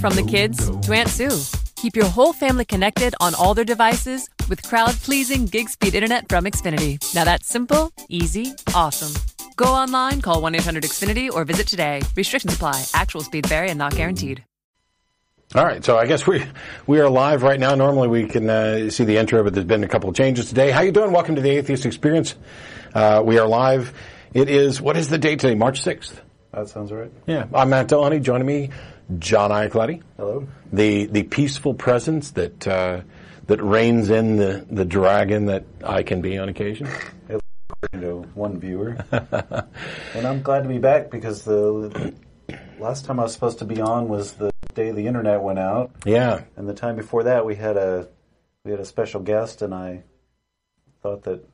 From the kids to Aunt Sue. Keep your whole family connected on all their devices with crowd-pleasing gig-speed internet from Xfinity. Now that's simple, easy, awesome. Go online, call 1-800-XFINITY or visit today. Restrictions apply. Actual speed vary and not guaranteed. All right, so I guess we are live right now. Normally we can see the intro, but there's been a couple of changes today. How you doing? Welcome to the Atheist Experience. We are live. It is, what is the date today? March 6th. That sounds right. Yeah, I'm Matt Dillahunty. Joining me, John Iacoletti. Hello. The peaceful presence that that reigns in the dragon that I can be on occasion. One viewer. And I'm glad to be back because the last time I was supposed to be on was the day the internet went out. Yeah. And the time before that we had a special guest, and I thought that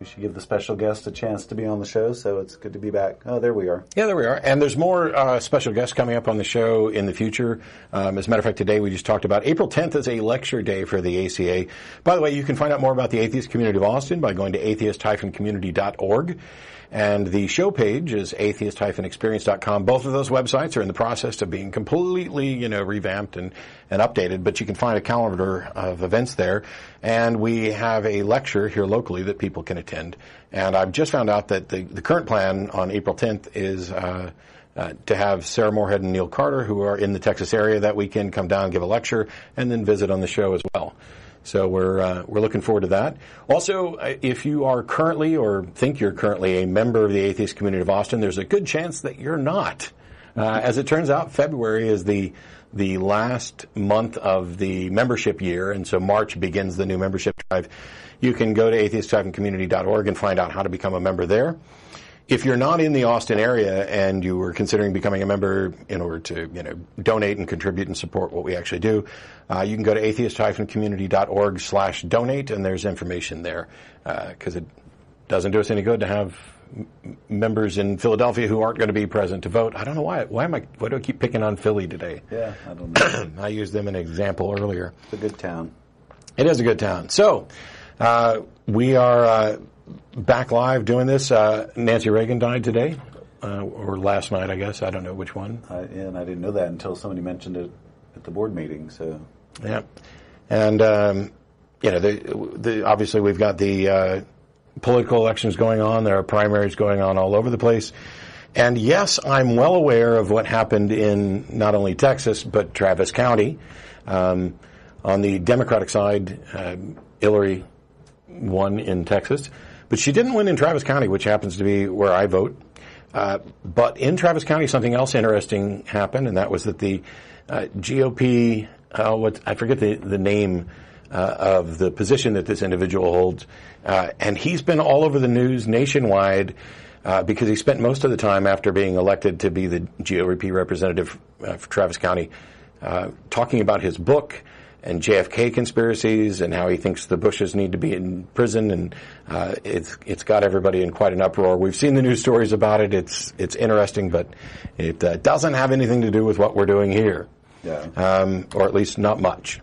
we should give the special guest a chance to be on the show, so it's good to be back. Oh, there we are. Yeah, there we are. And there's more special guests coming up on the show in the future. As a matter of fact, today we just talked about April 10th is a lecture day for the ACA. By the way, you can find out more about the Atheist Community of Austin by going to atheist-community.org. And the show page is atheist-experience.com. Both of those websites are in the process of being completely, revamped and updated, but you can find a calendar of events there. And we have a lecture here locally that people can attend. And I've just found out that the current plan on April 10th is to have Sarah Moorhead and Neil Carter, who are in the Texas area that weekend, come down and give a lecture and then visit on the show as well. So we're looking forward to that. Also, if you are currently or think you're currently a member of the Atheist Community of Austin, there's a good chance that you're not. As it turns out, February is the last month of the membership year, and so March begins the new membership drive. You can go to atheist-community.org and find out how to become a member there. If you're not in the Austin area and you were considering becoming a member in order to, donate and contribute and support what we actually do, you can go to atheist-community.org/donate, and there's information there, because it doesn't do us any good to have members in Philadelphia who aren't going to be present to vote. I don't know why. Why do I keep picking on Philly today? Yeah, I don't know. I used them an example earlier. It's a good town. It is a good town. So, we are back live doing this. Nancy Reagan died today, or last night, I guess. I don't know which one. And I didn't know that until somebody mentioned it at the board meeting. So yeah, and obviously we've got the political elections going on. There are primaries going on all over the place. And yes, I'm well aware of what happened in not only Texas but Travis County. On the Democratic side, Hillary won in Texas. But she didn't win in Travis County, which happens to be where I vote. But in Travis County, something else interesting happened, and that was that the GOP, I forget the name of the position that this individual holds, and he's been all over the news nationwide because he spent most of the time after being elected to be the GOP representative for Travis County talking about his book and JFK conspiracies, and how he thinks the Bushes need to be in prison, and it's got everybody in quite an uproar. We've seen the news stories about it. It's interesting, but it doesn't have anything to do with what we're doing here, yeah. Or at least not much.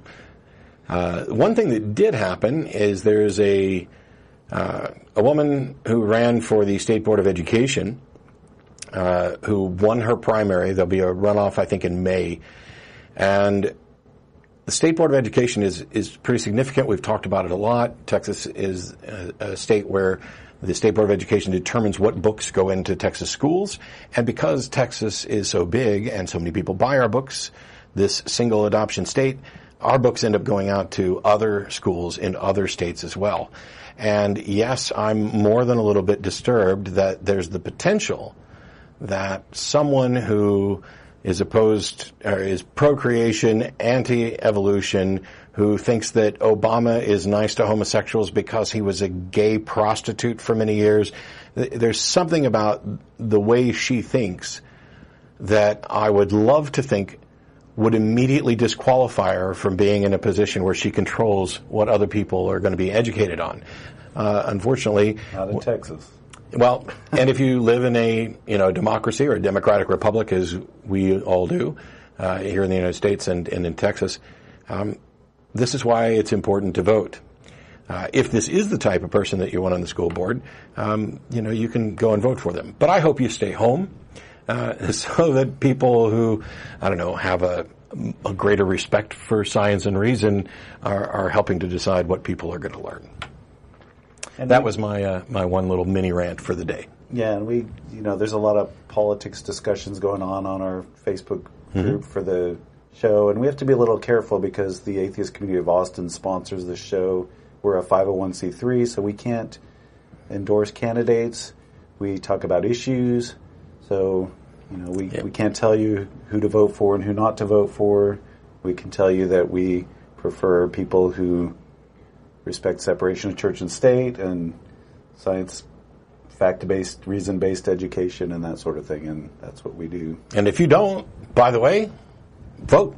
One thing that did happen is there's a woman who ran for the State Board of Education who won her primary. There'll be a runoff, I think, in May, and the State Board of Education is pretty significant. We've talked about it a lot. Texas is a state where the State Board of Education determines what books go into Texas schools. And because Texas is so big and so many people buy our books, this single adoption state, our books end up going out to other schools in other states as well. And yes, I'm more than a little bit disturbed that there's the potential that someone who is opposed, or is procreation, anti-evolution, who thinks that Obama is nice to homosexuals because he was a gay prostitute for many years. There's something about the way she thinks that I would love to think would immediately disqualify her from being in a position where she controls what other people are going to be educated on. Unfortunately, not in Texas. Well, and if you live in a, democracy or a democratic republic, as we all do here in the United States and in Texas, this is why it's important to vote. If this is the type of person that you want on the school board, you can go and vote for them. But I hope you stay home. so that people who, I don't know, have a greater respect for science and reason are helping to decide what people are going to learn. And that was my my one little mini rant for the day. Yeah, and we, you know, there's a lot of politics discussions going on our Facebook group for the show, and we have to be a little careful because the Atheist Community of Austin sponsors the show. We're a 501c3, so we can't endorse candidates. We talk about issues, so you know we can't tell you who to vote for and who not to vote for. We can tell you that we prefer people who respect separation of church and state and science, fact-based, reason-based education and that sort of thing, and that's what we do. And if you don't, by the way, vote.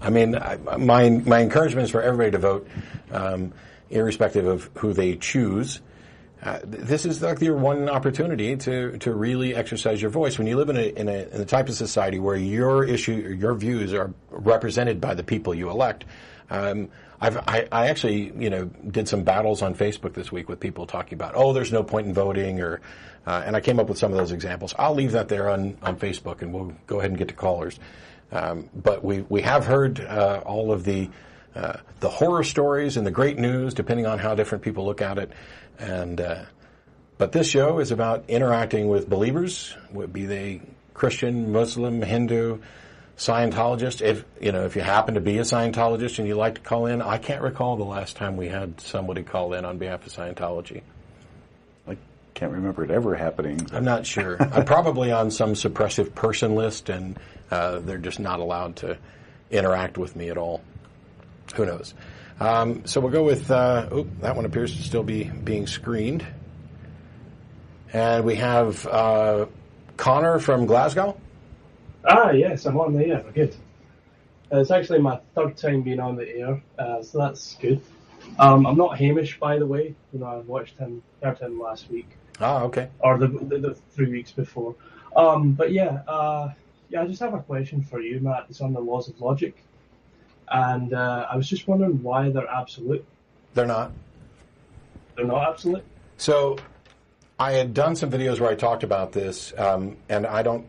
I mean, my encouragement is for everybody to vote, irrespective of who they choose. This is like your one opportunity to really exercise your voice. When you live in a type of society where your issue or your views are represented by the people you elect, I actually, you know, did some battles on Facebook this week with people talking about, oh, there's no point in voting, or, and I came up with some of those examples. I'll leave that there on Facebook, and we'll go ahead and get to callers. But we have heard all of the horror stories and the great news, depending on how different people look at it. And but this show is about interacting with believers, be they Christian, Muslim, Hindu, Scientologist. If you happen to be a Scientologist and you like to call in, I can't recall the last time we had somebody call in on behalf of Scientology. I can't remember it ever happening. I'm not sure. I'm probably on some suppressive person list, and they're just not allowed to interact with me at all. Who knows? So we'll go with, that one appears to still be being screened. And we have Connor from Glasgow. Ah, yes, I'm on the air. Good. It's actually my third time being on the air, so that's good. I'm not Hamish, by the way. You know, I watched him, heard him last week. Ah, okay. Or the 3 weeks before. But yeah, I just have a question for you, Matt. It's on the laws of logic. And I was just wondering why they're absolute. They're not. They're not absolute? So I had done some videos where I talked about this, and I don't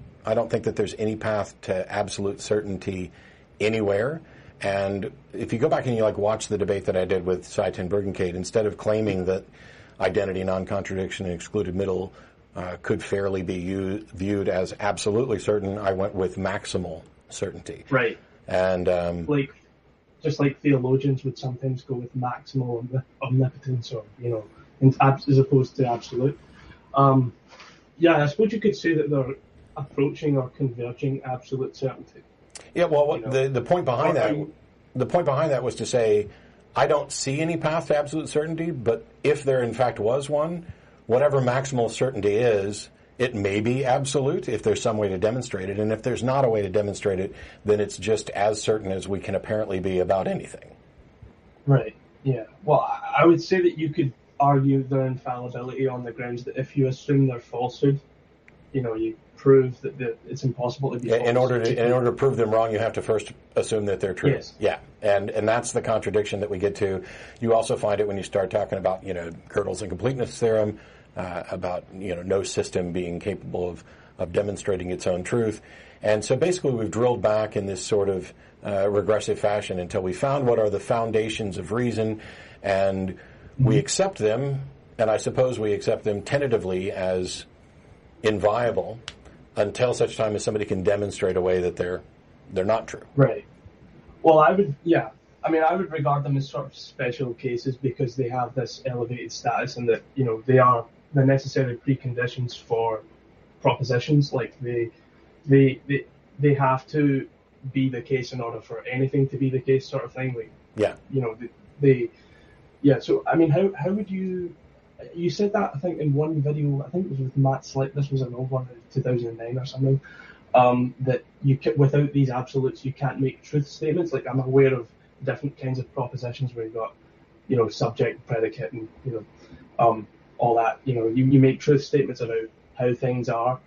think that there's any path to absolute certainty anywhere. And if you go back and you like watch the debate that I did with Sy Tin Bergenkade, instead of claiming that identity, non-contradiction, and excluded middle could fairly be viewed as absolutely certain, I went with maximal certainty. Right. And like theologians would sometimes go with maximal omnipotence, or you know, as opposed to absolute. I suppose you could say that they're approaching or converging absolute certainty. Yeah, well, what, you know, the point behind that was to say, I don't see any path to absolute certainty, but if there in fact was one, whatever maximal certainty is, it may be absolute if there's some way to demonstrate it, and if there's not a way to demonstrate it, then it's just as certain as we can apparently be about anything. Right, yeah. Well, I would say that you could argue their infallibility on the grounds that if you assume their falsehood, you know, you prove that it's impossible to be false. In order to prove them wrong, you have to first assume that they're true. Yes. Yeah, and that's the contradiction that we get to. You also find it when you start talking about, you know, Gödel's incompleteness theorem, about, you know, no system being capable of demonstrating its own truth. And so basically we've drilled back in this sort of regressive fashion until we found what are the foundations of reason, and we accept them, and I suppose we accept them tentatively as inviolable, until such time as somebody can demonstrate a way that they're not true. Right. Well, I would regard them as sort of special cases because they have this elevated status, and that, you know, they are the necessary preconditions for propositions. Like they have to be the case in order for anything to be the case, sort of thing. Like, yeah. You know, they. So I mean, how would you? You said that, I think, in one video, I think it was with Matt Slick, this was an old one, 2009 or something, that you without these absolutes, you can't make truth statements. Like, I'm aware of different kinds of propositions where you've got, you know, subject, predicate, and, you know, all that. You know, you make truth statements about how things are.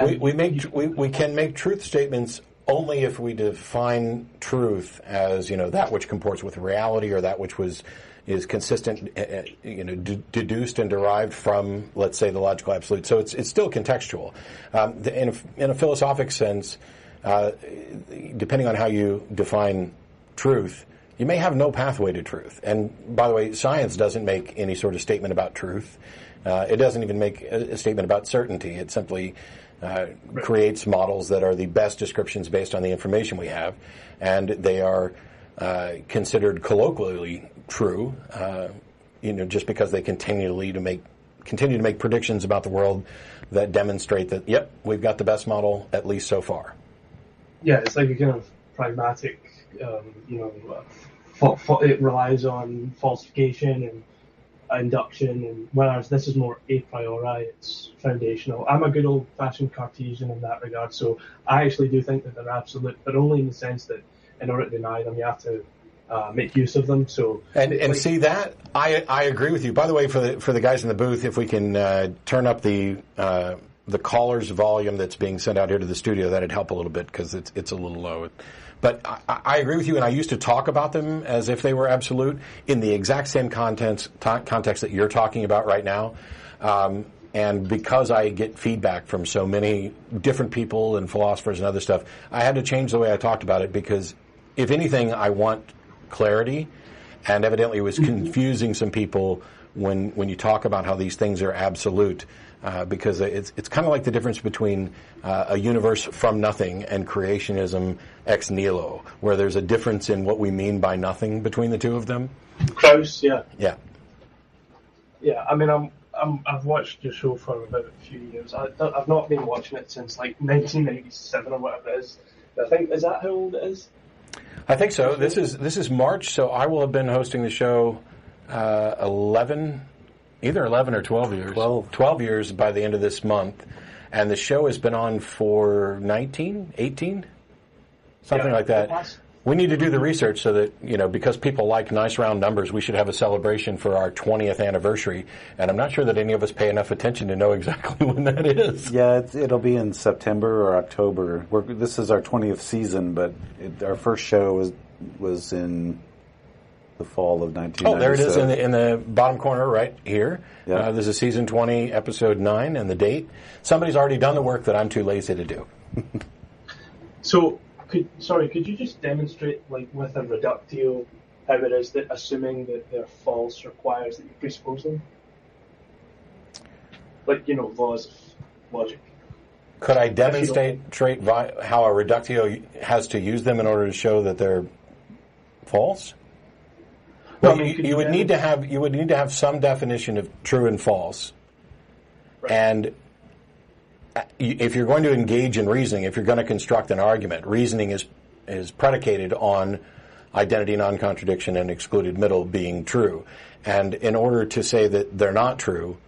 We can make truth statements only if we define truth as, you know, that which comports with reality or that which is consistent, you know, deduced and derived from, let's say, the logical absolute. So it's still contextual. In a philosophic sense, depending on how you define truth, you may have no pathway to truth. And by the way, science doesn't make any sort of statement about truth. It doesn't even make a statement about certainty. It simply creates models that are the best descriptions based on the information we have, and they are considered colloquially true, you know, just because they continue to make predictions about the world that demonstrate that, yep, we've got the best model, at least so far. Yeah, it's like a kind of pragmatic, you know, it relies on falsification and induction, and whereas this is more a priori, it's foundational. I'm a good old-fashioned Cartesian in that regard, so I actually do think that they're absolute, but only in the sense that in order to deny them, you have to make use of them. So and like, see that I agree with you. By the way, for the guys in the booth, if we can turn up the caller's volume that's being sent out here to the studio, that'd help a little bit because it's a little low. But I agree with you, and I used to talk about them as if they were absolute in the exact same context that you're talking about right now. And because I get feedback from so many different people and philosophers and other stuff, I had to change the way I talked about it because, if anything, I want clarity. And evidently it was confusing some people when you talk about how these things are absolute, because it's kind of like the difference between a universe from nothing and creationism ex nihilo, where there's a difference in what we mean by nothing between the two of them. Close, yeah. Yeah. Yeah, I mean, I've watched your show for about a few years. I've not been watching it since like 1997 or whatever it is. I think, is that how old it is? I think so. This is March, so I will have been hosting the show 11 or 12 years. 12 years by the end of this month. And the show has been on for 19, 18? Something like that. We need to do the research so that, you know, because people like nice round numbers, we should have a celebration for our 20th anniversary. And I'm not sure that any of us pay enough attention to know exactly when that is. Yeah, it'll be in September or October. This is our 20th season, but our first show was in the fall of 1997. Oh, there it is in the bottom corner right here. Yep. This is season 20, episode 9, and the date. Somebody's already done the work that I'm too lazy to do. So, could you just demonstrate, like, with a reductio, how it is that assuming that they're false requires that you presuppose them? Like, you know, laws of logic. Could I demonstrate how a reductio has to use them in order to show that they're false? Well, I mean, you would need to have some definition of true and false, right. And if you're going to engage in reasoning, if you're going to construct an argument, reasoning is predicated on identity, non-contradiction, and excluded middle being true. And in order to say that they're not true,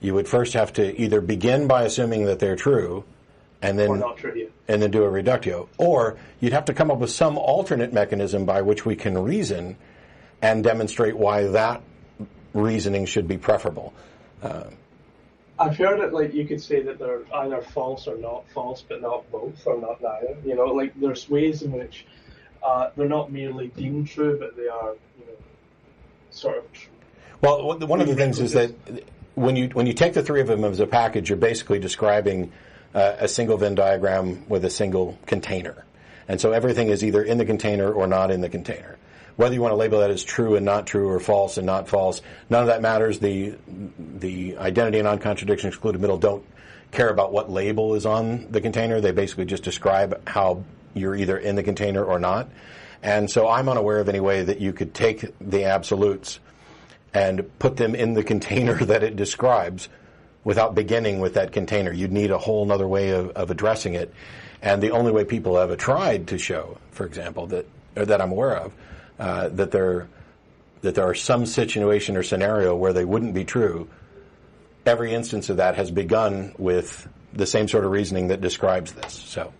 you would first have to either begin by assuming that they're true, and then do a reductio, or you'd have to come up with some alternate mechanism by which we can reason and demonstrate why that reasoning should be preferable. I've heard it like you could say that they're either false or not false, but not both or not neither. You know, like there's ways in which they're not merely deemed true, but they are, you know, sort of true. Well, one of the things is that when you take the three of them as a package, you're basically describing a single Venn diagram with a single container. And so everything is either in the container or not in the container. Whether you want to label that as true and not true or false and not false, none of that matters. The identity and non-contradiction excluded middle don't care about what label is on the container. They basically just describe how you're either in the container or not. And so I'm unaware of any way that you could take the absolutes and put them in the container that it describes without beginning with that container. You'd need a whole other way of addressing it. And the only way people have tried to show, for example, that I'm aware of, that there are some situation or scenario where they wouldn't be true, every instance of that has begun with the same sort of reasoning that describes this. So,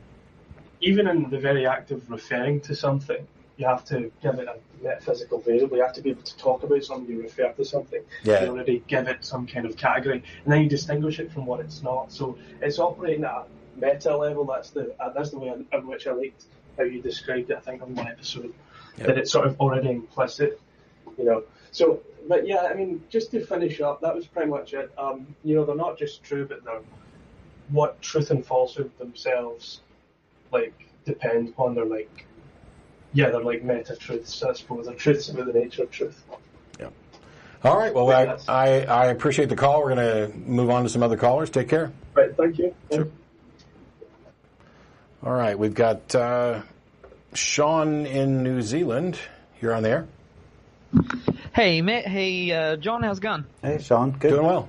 even in the very act of referring to something, you have to give it a metaphysical variable. You have to be able to talk about something. You refer to something. Yeah. You already give it some kind of category, and then you distinguish it from what it's not. So it's operating at meta level. That's the way in which I liked how you described it, I think, on one episode, yep. That it's sort of already implicit, you know. So, but yeah, I mean, just to finish up, that was pretty much it. You know, they're not just true, but they're what truth and falsehood themselves, like, depend upon. They're like, yeah, they're like meta-truths, I suppose. They're truths about the nature of truth. Yeah. All right, well, I appreciate the call. We're going to move on to some other callers. Take care. Right, thank you. Sure. All right, we've got Sean in New Zealand. You're on the air. Hey, Matt. Hey, John. How's it going? Hey, Sean. Good. Doing well.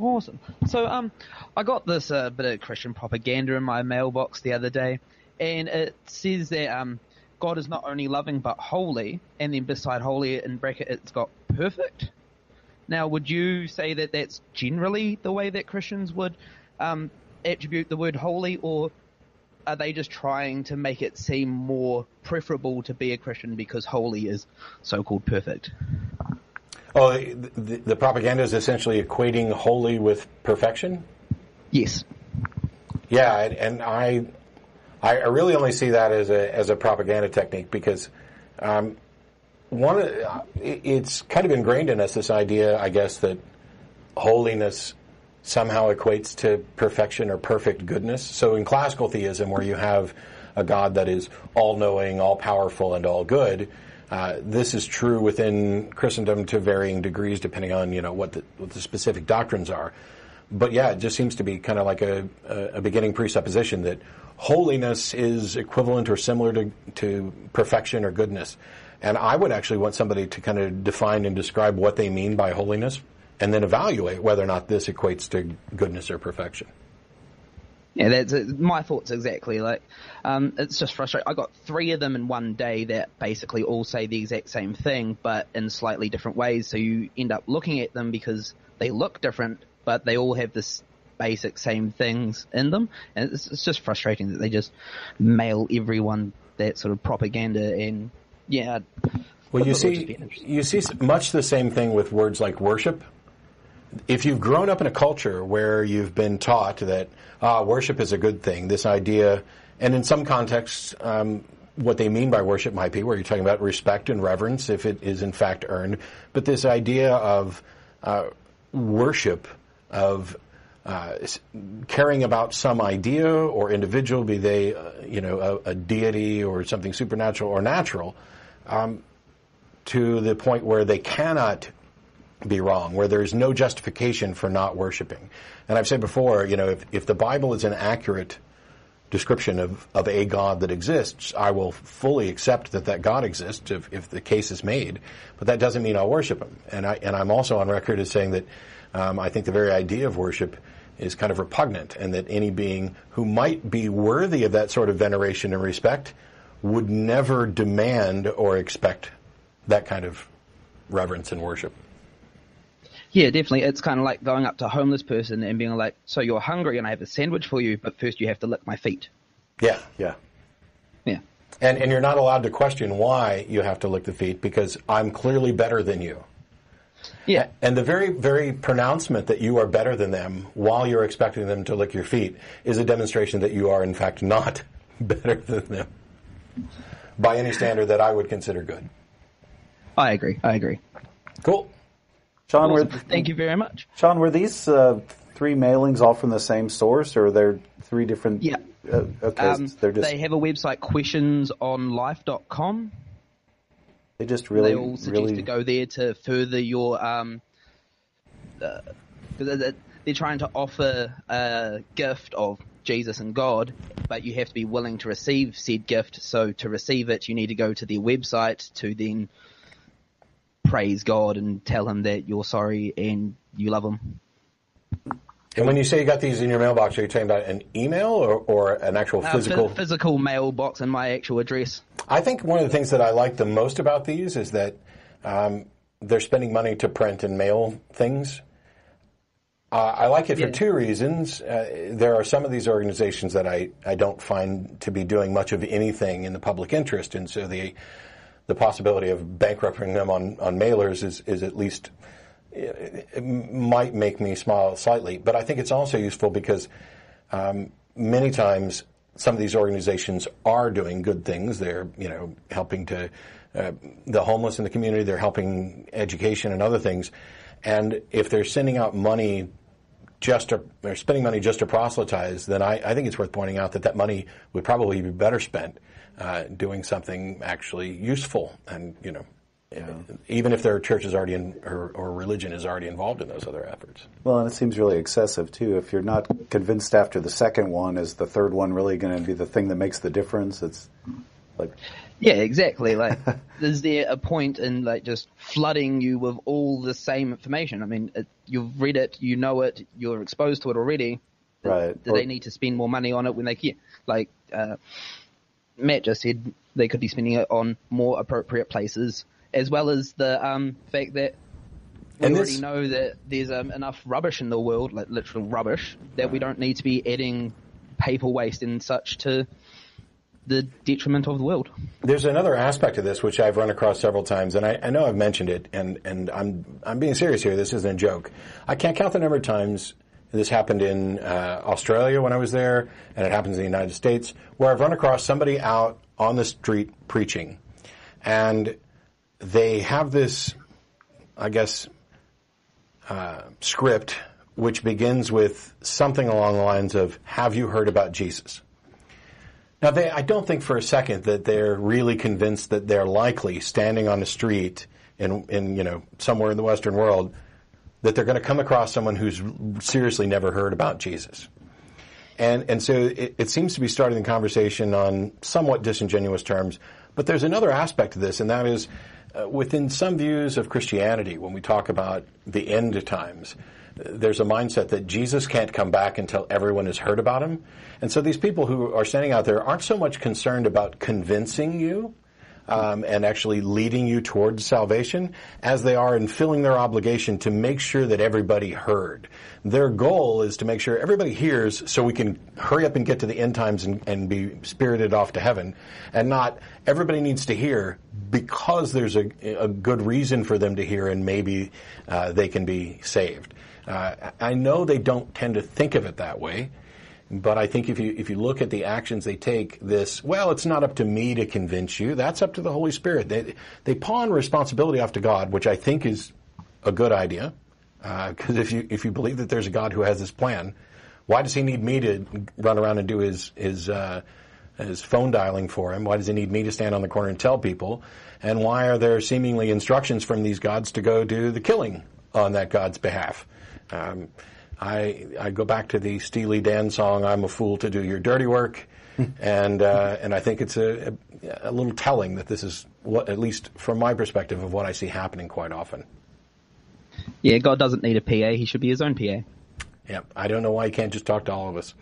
Awesome. So, I got this bit of Christian propaganda in my mailbox the other day, and it says that God is not only loving but holy, and then beside holy, in bracket, it's got perfect. Now, would you say that that's generally the way that Christians would attribute the word holy, or are they just trying to make it seem more preferable to be a Christian because holy is so-called perfect? Oh, the propaganda is essentially equating holy with perfection? Yes. Yeah, and I really only see that as a propaganda technique because it's kind of ingrained in us, this idea, I guess, that holiness somehow equates to perfection or perfect goodness. So in classical theism, where you have a God that is all-knowing, all-powerful, and all-good, this is true within Christendom to varying degrees, depending on, you know, what the specific doctrines are. But yeah, it just seems to be kind of like a beginning presupposition that holiness is equivalent or similar to perfection or goodness. And I would actually want somebody to kind of define and describe what they mean by holiness, and then evaluate whether or not this equates to goodness or perfection. Yeah, that's my thoughts exactly. Like, it's just frustrating. I got three of them in one day that basically all say the exact same thing, but in slightly different ways. So you end up looking at them because they look different, but they all have this basic same things in them. And it's just frustrating that they just mail everyone that sort of propaganda. And yeah. Well, you see much the same thing with words like worship. If you've grown up in a culture where you've been taught that worship is a good thing, this idea, and in some contexts, what they mean by worship might be where you're talking about respect and reverence, if it is in fact earned, but this idea of worship, of caring about some idea or individual, be they a deity or something supernatural or natural, to the point where they cannot be wrong, where there's no justification for not worshiping. And I've said before, if the Bible is an accurate description of a God that exists, I will fully accept that God exists if the case is made, but that doesn't mean I'll worship him. And I'm also on record as saying that I think the very idea of worship is kind of repugnant, and that any being who might be worthy of that sort of veneration and respect would never demand or expect that kind of reverence and worship. Yeah, definitely. It's kind of like going up to a homeless person and being like, so you're hungry and I have a sandwich for you, but first you have to lick my feet. Yeah, yeah. Yeah. And you're not allowed to question why you have to lick the feet, because I'm clearly better than you. Yeah. And the very, very pronouncement that you are better than them while you're expecting them to lick your feet is a demonstration that you are, in fact, not better than them by any standard that I would consider good. I agree. Cool. Sean, awesome. Thank you very much. Sean, were these three mailings all from the same source, or are there three different? Yeah. Okay. They have a website, questionsonlife.com. They just really, they all suggest to go there to further your. They're trying to offer a gift of Jesus and God, but you have to be willing to receive said gift. So to receive it, you need to go to their website to then praise God and tell him that you're sorry and you love him. And when you say you got these in your mailbox, are you talking about an email or an actual physical? Physical mailbox and my actual address. I think one of the things that I like the most about these is that they're spending money to print and mail things. I like it for two reasons. There are some of these organizations that I don't find to be doing much of anything in the public interest, and so the possibility of bankrupting them on mailers is at least, it might make me smile slightly. But I think it's also useful because many times some of these organizations are doing good things. They're, you know, helping to the homeless in the community. They're helping education and other things. And if they're sending out money just to, or spending money just to proselytize, then I think it's worth pointing out that that money would probably be better spent doing something actually useful. And, you know, even if their church is already in, or religion is already involved in those other efforts. Well, and it seems really excessive, too. If you're not convinced after the second one, is the third one really going to be the thing that makes the difference? It's like... Yeah, exactly. Like, is there a point in like just flooding you with all the same information? I mean, you've read it, you know it, you're exposed to it already. Right. Do they need to spend more money on it when they care? Like Matt just said, they could be spending it on more appropriate places, as well as the fact that we already know that there's enough rubbish in the world, like literal rubbish, that we don't need to be adding paper waste and such to the detriment of the world. There's another aspect of this which I've run across several times, and I know I've mentioned it, and I'm being serious here. This isn't a joke. I can't count the number of times this happened in Australia when I was there, and it happens in the United States, where I've run across somebody out on the street preaching, and they have this, I guess, script which begins with something along the lines of, "Have you heard about Jesus?" Now, I don't think for a second that they're really convinced that they're likely standing on the street in somewhere in the Western world that they're going to come across someone who's seriously never heard about Jesus. And so it seems to be starting the conversation on somewhat disingenuous terms. But there's another aspect to this, and that is within some views of Christianity, when we talk about the end times, there's a mindset that Jesus can't come back until everyone has heard about him. And so these people who are standing out there aren't so much concerned about convincing you and actually leading you towards salvation as they are in filling their obligation to make sure that everybody heard. Their goal is to make sure everybody hears so we can hurry up and get to the end times and be spirited off to heaven, and not everybody needs to hear because there's a good reason for them to hear and maybe they can be saved. I know they don't tend to think of it that way, but I think if you look at the actions they take, it's not up to me to convince you. That's up to the Holy Spirit. They pawn responsibility off to God, which I think is a good idea, because if you believe that there's a God who has this plan, why does he need me to run around and do his phone dialing for him? Why does he need me to stand on the corner and tell people? And why are there seemingly instructions from these gods to go do the killing on that God's behalf? I go back to the Steely Dan song, "I'm a fool to do your dirty work," and I think it's a little telling that this is, what, at least from my perspective, of what I see happening quite often. Yeah, God doesn't need a PA. He should be his own PA. Yeah, I don't know why he can't just talk to all of us.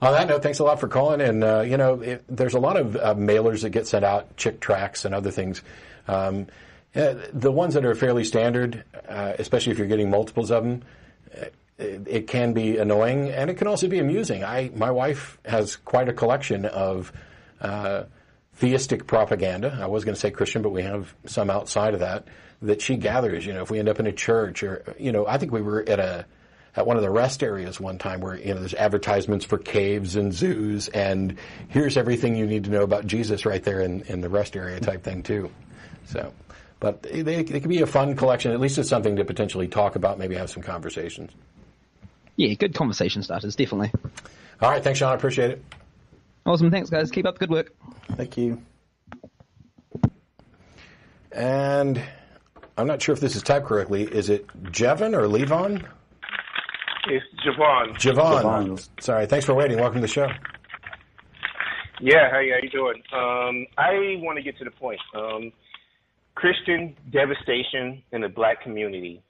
On that note, thanks a lot for calling, and there's a lot of mailers that get sent out, chick tracts and other things. The ones that are fairly standard, especially if you're getting multiples of them, it can be annoying, and it can also be amusing. My wife has quite a collection of theistic propaganda. I was going to say Christian, but we have some outside of that she gathers. If we end up in a church, or I think we were at one of the rest areas one time where there's advertisements for caves and zoos, and here's everything you need to know about Jesus right there in the rest area type thing too. So. But they can be a fun collection. At least it's something to potentially talk about, maybe have some conversations. Yeah, good conversation starters, definitely. All right, thanks, Sean. I appreciate it. Awesome. Thanks, guys. Keep up the good work. Thank you. And I'm not sure if this is typed correctly. Is it Jevon or Levon? It's Jevon. Jevon. Sorry. Thanks for waiting. Welcome to the show. Yeah. Hey, how you doing? I want to get to the point. Christian devastation in the black community.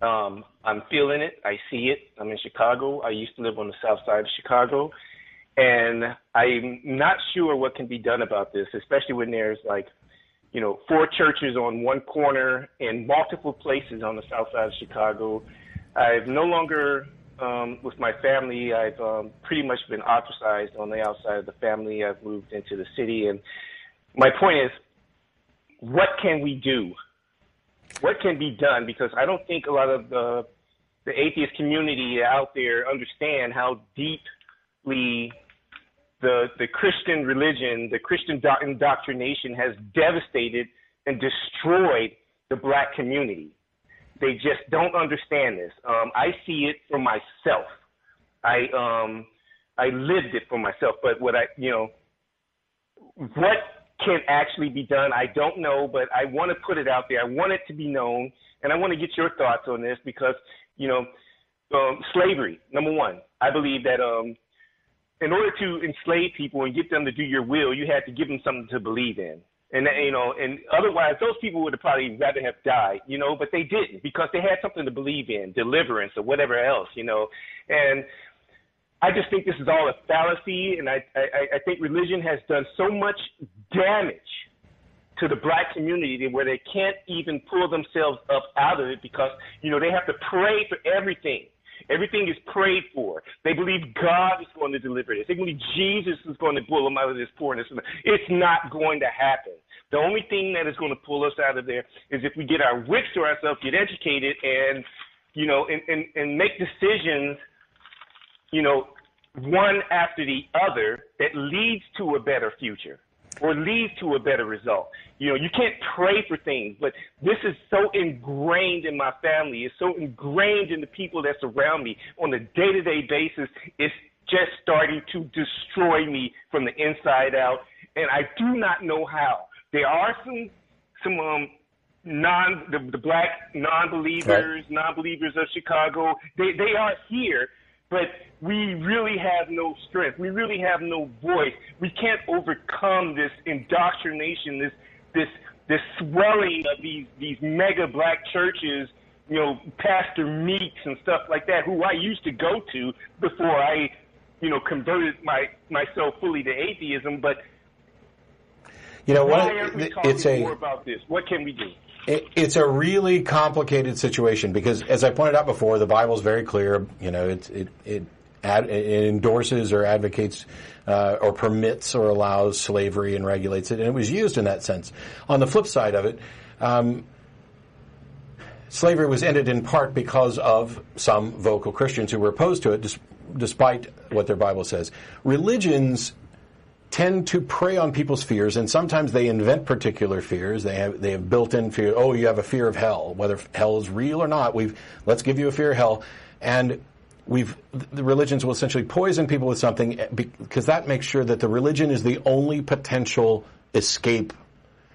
I'm feeling it. I see it. I'm in Chicago. I used to live on the south side of Chicago. And I'm not sure what can be done about this, especially when there's four churches on one corner and multiple places on the south side of Chicago. I've no longer, with my family, I've pretty much been ostracized on the outside of the family. I've moved into the city. And my point is, what can we do? What can be done? Because I don't think a lot of the atheist community out there understand how deeply the Christian religion, the Christian indoctrination has devastated and destroyed the black community. They just don't understand this. I see it for myself. I lived it for myself, but what what can actually be done, I don't know, but I want to put it out there. I want it to be known, and I want to get your thoughts on this because, slavery, number one, I believe that in order to enslave people and get them to do your will, you had to give them something to believe in. And, and otherwise those people would have probably rather have died, but they didn't because they had something to believe in, deliverance or whatever else, and I just think this is all a fallacy. And I think religion has done so much damage to the black community where they can't even pull themselves up out of it because, they have to pray for everything. Everything is prayed for. They believe God is going to deliver this. They believe Jesus is going to pull them out of this poorness. It's not going to happen. The only thing that is going to pull us out of there is if we get our wits to ourselves, get educated, and, and make decisions, one after the other that leads to a better future or leads to a better result. You can't pray for things, but this is so ingrained in my family. It's so ingrained in the people that surround me on a day-to-day basis. It's just starting to destroy me from the inside out, and I do not know how. There are the black non-believers, right. Non-believers of Chicago. They are here. But we really have no strength. We really have no voice. We can't overcome this indoctrination, this swelling of these mega black churches, Pastor Meeks and stuff like that, who I used to go to before I, converted myself fully to atheism. But why aren't we talking more about this? What can we do? It's a really complicated situation because, as I pointed out before, the Bible's very clear. It endorses or advocates or permits or allows slavery and regulates it, and it was used in that sense. On the flip side of it, slavery was ended in part because of some vocal Christians who were opposed to it, despite what their Bible says. Religions tend to prey on people's fears, and sometimes they invent particular fears. They have built-in fear. Oh, you have a fear of hell, whether hell is real or not. Let's give you a fear of hell, and the religions will essentially poison people with something because that makes sure that the religion is the only potential escape.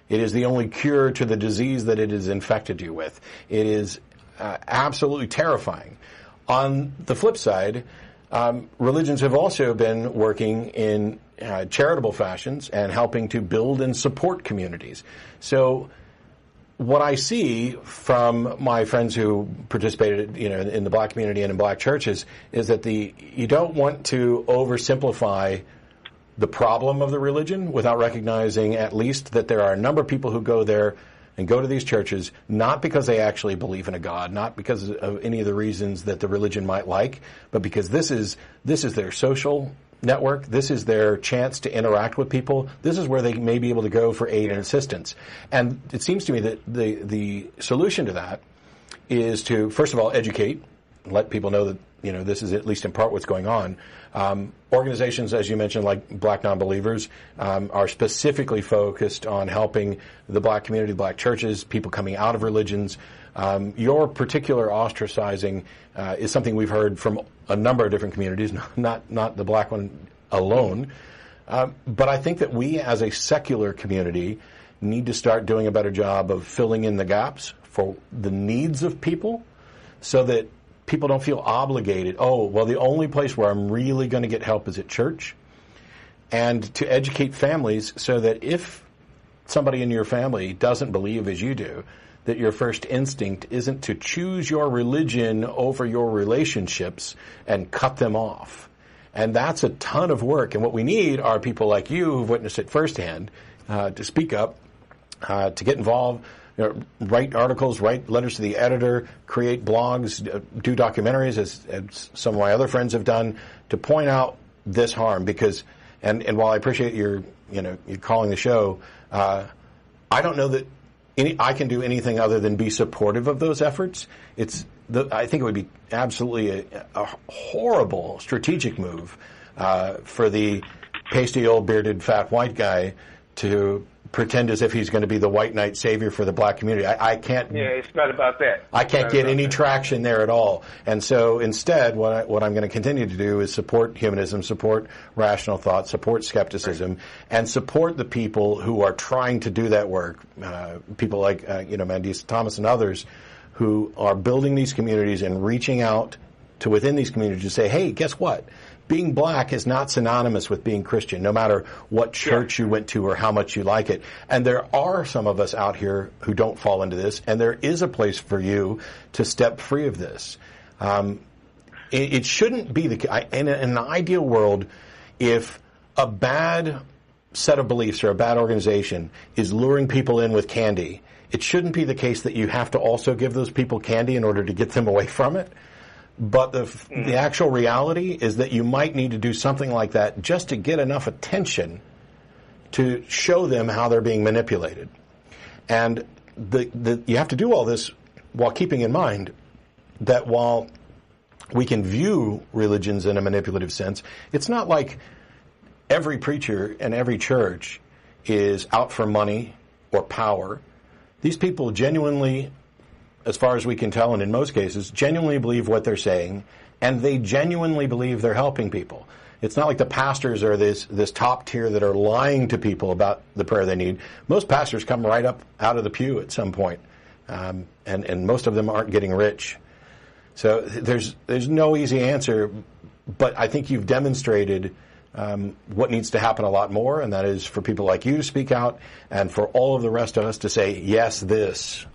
It is the only cure to the disease that it has infected you with. It is absolutely terrifying. On the flip side, religions have also been working in charitable fashions and helping to build and support communities. So what I see from my friends who participated, in the black community and in black churches is that you don't want to oversimplify the problem of the religion without recognizing at least that there are a number of people who go there and go to these churches, not because they actually believe in a God, not because of any of the reasons that the religion might like, but because this is their social network. This is their chance to interact with people. This is where they may be able to go for aid and assistance. And it seems to me that the solution to that is to, first of all, educate, let people know that this is at least in part what's going on. Organizations, as you mentioned, like Black Nonbelievers, are specifically focused on helping the black community, black churches, people coming out of religions. Your particular ostracizing is something we've heard from a number of different communities, not the black one alone. But I think that we, as a secular community, need to start doing a better job of filling in the gaps for the needs of people so that people don't feel obligated. Oh, well, the only place where I'm really going to get help is at church. And to educate families so that if somebody in your family doesn't believe as you do, that your first instinct isn't to choose your religion over your relationships and cut them off. And that's a ton of work. And what we need are people like you who've witnessed it firsthand to speak up, to get involved, write articles, write letters to the editor, create blogs, do documentaries, as some of my other friends have done, to point out this harm. Because, and while I appreciate your calling the show, I don't know that I can do anything other than be supportive of those efforts. I think it would be absolutely a horrible strategic move for the pasty old bearded fat white guy to pretend as if he's going to be the white knight savior for the black community. I can't. Yeah, it's not about that. I can't get any traction there at all. And so instead, what I'm going to continue to do is support humanism, support rational thought, support skepticism, and support the people who are trying to do that work. People like Mandisa Thomas and others who are building these communities and reaching out to within these communities to say, hey, guess what? Being black is not synonymous with being Christian, no matter what church you went to or how much you like it. And there are some of us out here who don't fall into this, and there is a place for you to step free of this. It shouldn't be in an ideal world, if a bad set of beliefs or a bad organization is luring people in with candy, it shouldn't be the case that you have to also give those people candy in order to get them away from it. But the actual reality is that you might need to do something like that just to get enough attention to show them how they're being manipulated. And you have to do all this while keeping in mind that while we can view religions in a manipulative sense, it's not like every preacher and every church is out for money or power. These people genuinely, as far as we can tell, and in most cases, genuinely believe what they're saying, and they genuinely believe they're helping people. It's not like the pastors are this top tier that are lying to people about the prayer they need. Most pastors come right up out of the pew at some point, and most of them aren't getting rich. So there's no easy answer, but I think you've demonstrated what needs to happen a lot more, and that is for people like you to speak out and for all of the rest of us to say, yes, this.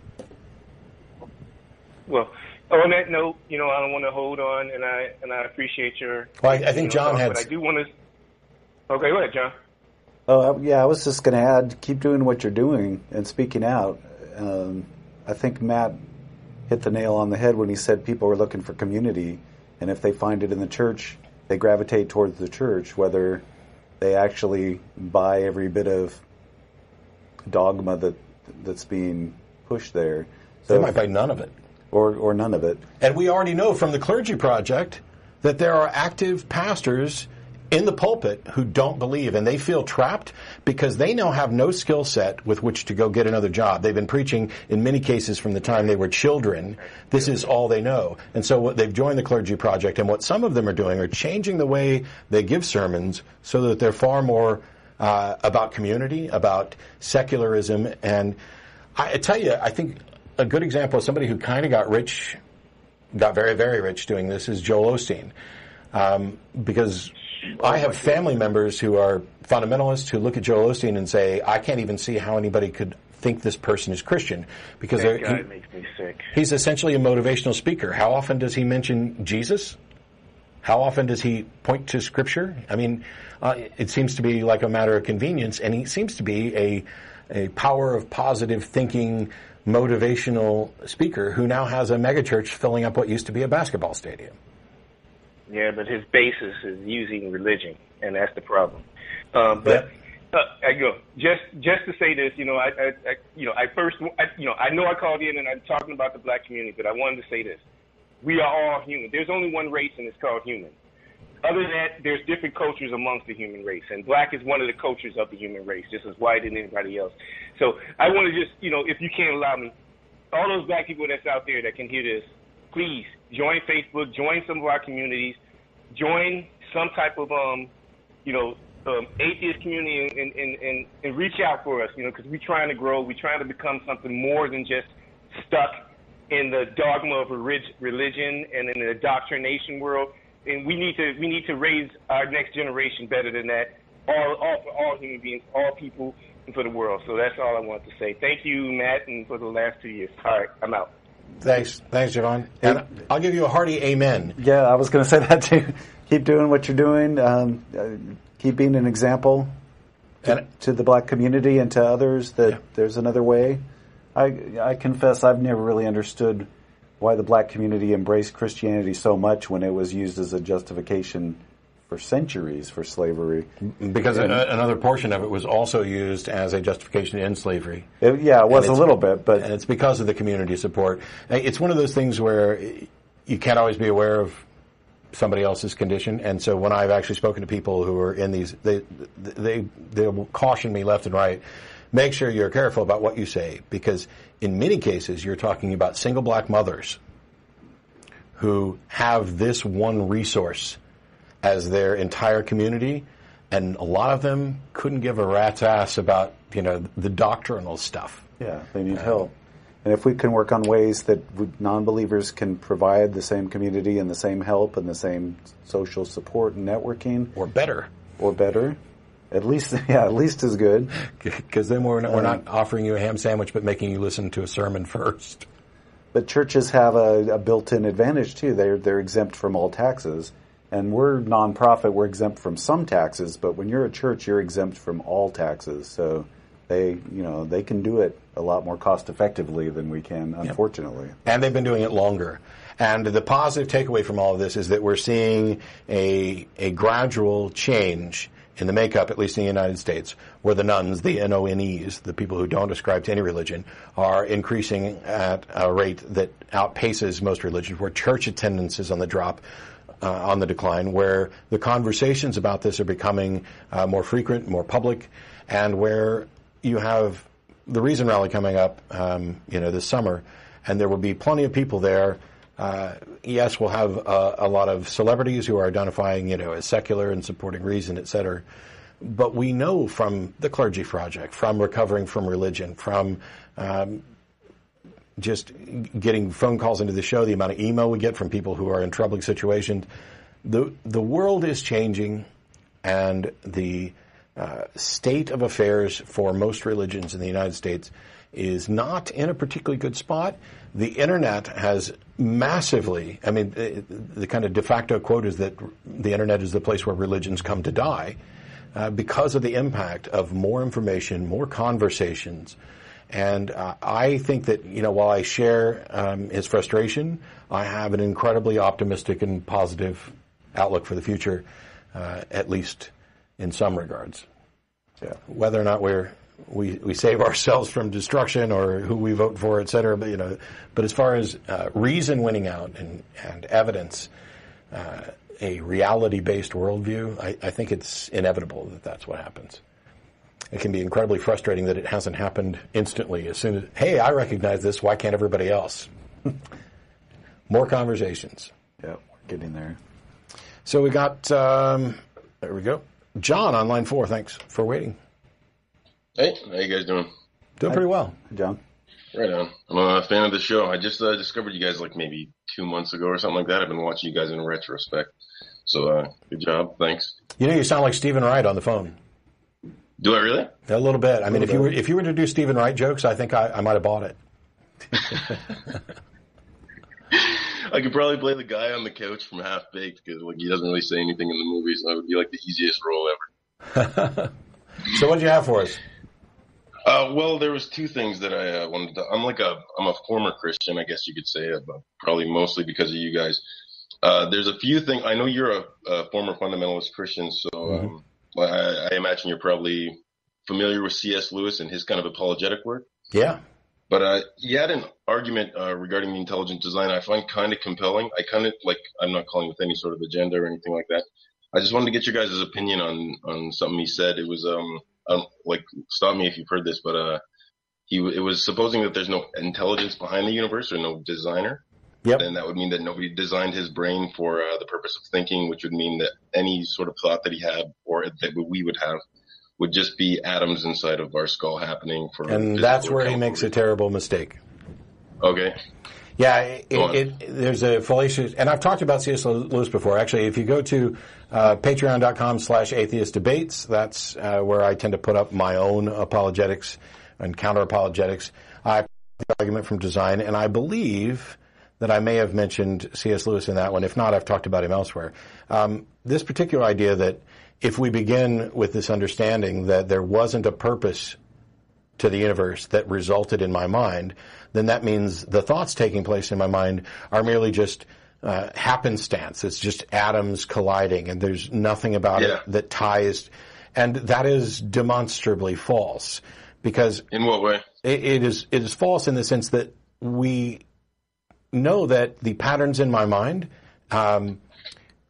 Well, on that note, I don't want to hold on, and I appreciate your. Well, I think John had. But I do want to. Okay, go ahead, John. I was just going to add, keep doing what you're doing and speaking out. I think Matt hit the nail on the head when he said people are looking for community, and if they find it in the church, they gravitate towards the church, whether they actually buy every bit of dogma that's being pushed there. So they might buy none of it. Or none of it. And we already know from the Clergy Project that there are active pastors in the pulpit who don't believe, and they feel trapped because they now have no skill set with which to go get another job. They've been preaching in many cases from the time they were children. This is all they know. And so what they've joined the Clergy Project, and what some of them are doing are changing the way they give sermons so that they're far more about community, about secularism. And I tell you, I think a good example of somebody who kind of got very, very rich doing this is Joel Osteen. Because I have family members who are fundamentalists who look at Joel Osteen and say, I can't even see how anybody could think this person is Christian. Because that guy makes me sick. He's essentially a motivational speaker. How often does he mention Jesus? How often does he point to Scripture? I mean, it seems to be like a matter of convenience, and he seems to be a power of positive thinking, motivational speaker who now has a megachurch filling up what used to be a basketball stadium. Yeah, but his basis is using religion, and that's the problem. Just to say this, I called in and I'm talking about the black community, but I wanted to say this: we are all human. There's only one race, and it's called human. Other than that, there's different cultures amongst the human race, and black is one of the cultures of the human race, just as white and anybody else. So I want to just, if you can't allow me, all those black people that's out there that can hear this, please join Facebook, join some of our communities, join some type of, atheist community, and reach out for us, because we're trying to grow, we're trying to become something more than just stuck in the dogma of religion and in the indoctrination world. And we need to raise our next generation better than that, all for all human beings, all people, and for the world. So that's all I want to say. Thank you, Matt, and for the last 2 years. All right, I'm out. Thanks, Jevon. And I'll give you a hearty amen. Yeah, I was going to say that too. Keep doing what you're doing. Keep being an example to the black community and to others that there's another way. I confess I've never really understood why the black community embraced Christianity so much when it was used as a justification for centuries for slavery. Because another portion of it was also used as a justification to end slavery. It was a little bit, but... And it's because of the community support. It's one of those things where you can't always be aware of somebody else's condition. And so when I've actually spoken to people who are in these, they will caution me left and right. Make sure you're careful about what you say, because in many cases you're talking about single black mothers who have this one resource as their entire community, and a lot of them couldn't give a rat's ass about, you know, the doctrinal stuff. Yeah, they need help. And if we can work on ways that non-believers can provide the same community and the same help and the same social support and networking, or better, at least as good, because then we're not offering you a ham sandwich, but making you listen to a sermon first. But churches have a built-in advantage too. They're exempt from all taxes, and we're nonprofit. We're exempt from some taxes, but when you're a church, you're exempt from all taxes. So they can do it a lot more cost-effectively than we can, unfortunately. Yep. And they've been doing it longer. And the positive takeaway from all of this is that we're seeing a gradual change in the makeup, at least in the United States, where the nuns, the N-O-N-Es, the people who don't ascribe to any religion, are increasing at a rate that outpaces most religions, where church attendance is on the drop, on the decline, where the conversations about this are becoming more frequent, more public, and where you have the Reason Rally coming up, this summer, and there will be plenty of people there. Yes, we'll have a lot of celebrities who are identifying, as secular and supporting Reason, et cetera. But we know from the Clergy Project, from Recovering from Religion, from just getting phone calls into the show, the amount of email we get from people who are in troubling situations, the world is changing, and the state of affairs for most religions in the United States is not in a particularly good spot. The internet has massively, the kind of de facto quote is that the internet is the place where religions come to die, because of the impact of more information, more conversations. And I think that, while I share his frustration, I have an incredibly optimistic and positive outlook for the future, at least in some regards. Yeah. Whether or not we save ourselves from destruction or who we vote for, et cetera, but as far as reason winning out and evidence, a reality-based worldview, I think it's inevitable that that's what happens. It can be incredibly frustrating that it hasn't happened instantly. As soon as, hey, I recognize this, why can't everybody else? More conversations. Yeah, we're getting there. So we got, there we go. John on line 4, thanks for waiting. Hey, how you guys doing? Doing pretty well. John. Right on. I'm a fan of the show. I just discovered you guys maybe 2 months ago or something like that. I've been watching you guys in retrospect. So good job. Thanks. You sound like Stephen Wright on the phone. Do I really? A little bit. I mean, if you were to do Stephen Wright jokes, I think I might have bought it. I could probably play the guy on the couch from Half Baked, because he doesn't really say anything in the movies, and that would be the easiest role ever. So what did you have for us? Well, there was two things that I wanted to. I'm a former Christian, I guess you could say, but probably mostly because of you guys. There's a few things. I know you're a former fundamentalist Christian, so I imagine you're probably familiar with C.S. Lewis and his kind of apologetic work. Yeah. But he had an argument regarding the intelligent design I find kind of compelling. I'm not calling with any sort of agenda or anything like that. I just wanted to get your guys' opinion on something he said. It was, stop me if you've heard this, but it was supposing that there's no intelligence behind the universe or no designer. Yep. And that would mean that nobody designed his brain for the purpose of thinking, which would mean that any sort of thought that he had or that we would have would just be atoms inside of our skull happening. And that's where he makes a terrible mistake. Okay. Yeah, there's a fallacious, and I've talked about C.S. Lewis before. Actually, if you go to patreon.com/atheist debates, that's where I tend to put up my own apologetics and counter-apologetics. I put the argument from design, and I believe that I may have mentioned C.S. Lewis in that one. If not, I've talked about him elsewhere. This particular idea that if we begin with this understanding that there wasn't a purpose to the universe that resulted in my mind, then that means the thoughts taking place in my mind are merely just happenstance. It's just atoms colliding, and there's nothing about it that ties. And that is demonstrably false. Because in what way? It is false in the sense that we know that the patterns in my mind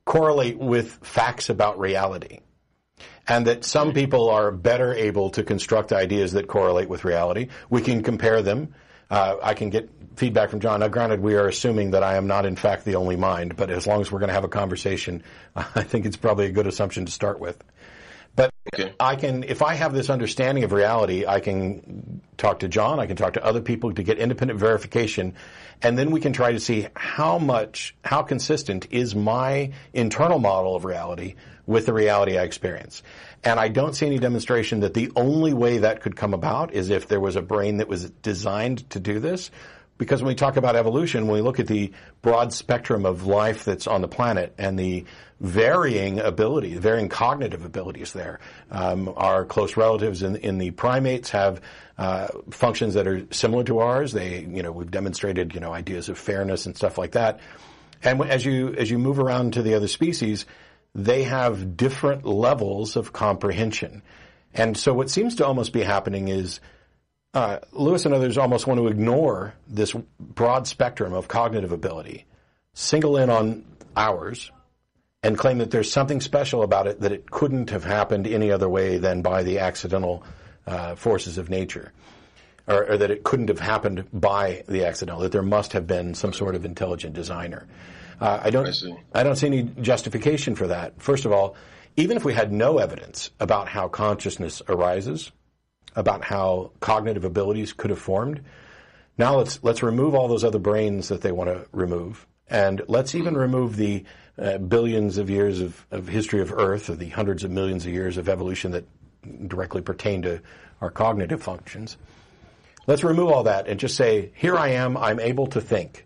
correlate with facts about reality, and that some people are better able to construct ideas that correlate with reality. We can compare them. I can get feedback from John. Now, granted, we are assuming that I am not, in fact, the only mind, but as long as we're going to have a conversation, I think it's probably a good assumption to start with. But okay. I can, if I have this understanding of reality, I can talk to John, I can talk to other people to get independent verification, and then we can try to see how consistent is my internal model of reality with the reality I experience. And I don't see any demonstration that the only way that could come about is if there was a brain that was designed to do this. Because when we talk about evolution, when we look at the broad spectrum of life that's on the planet and the varying ability, varying cognitive abilities there, our close relatives in the primates have functions that are similar to ours. They, we've demonstrated, ideas of fairness and stuff like that. And as you move around to the other species, they have different levels of comprehension. And so what seems to almost be happening is Lewis and others almost want to ignore this broad spectrum of cognitive ability, single in on ours, and claim that there's something special about it, that it couldn't have happened any other way than by the accidental forces of nature, or that it couldn't have happened by the accidental, that there must have been some sort of intelligent designer. I don't see any justification for that. First of all, even if we had no evidence about how consciousness arises, about how cognitive abilities could have formed. Now let's remove all those other brains that they want to remove, and let's even remove the billions of years of history of Earth, or the hundreds of millions of years of evolution that directly pertain to our cognitive functions. Let's remove all that and just say, here I am, I'm able to think.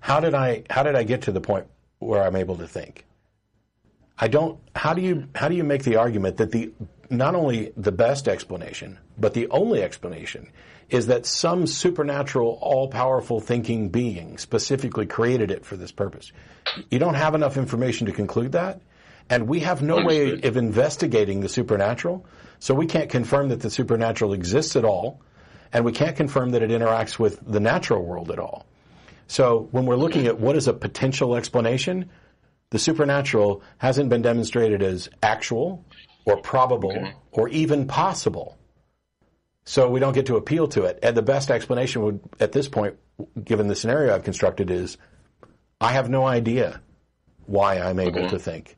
How did I get to the point where I'm able to think? How do you make the argument that not only the best explanation, but the only explanation is that some supernatural, all-powerful thinking being specifically created it for this purpose? You don't have enough information to conclude that, and we have no way of investigating the supernatural, so we can't confirm that the supernatural exists at all, and we can't confirm that it interacts with the natural world at all. So when we're looking at what is a potential explanation, the supernatural hasn't been demonstrated as actual or probable, or even possible. So we don't get to appeal to it. And the best explanation would, at this point, given the scenario I've constructed, is I have no idea why I'm able to think.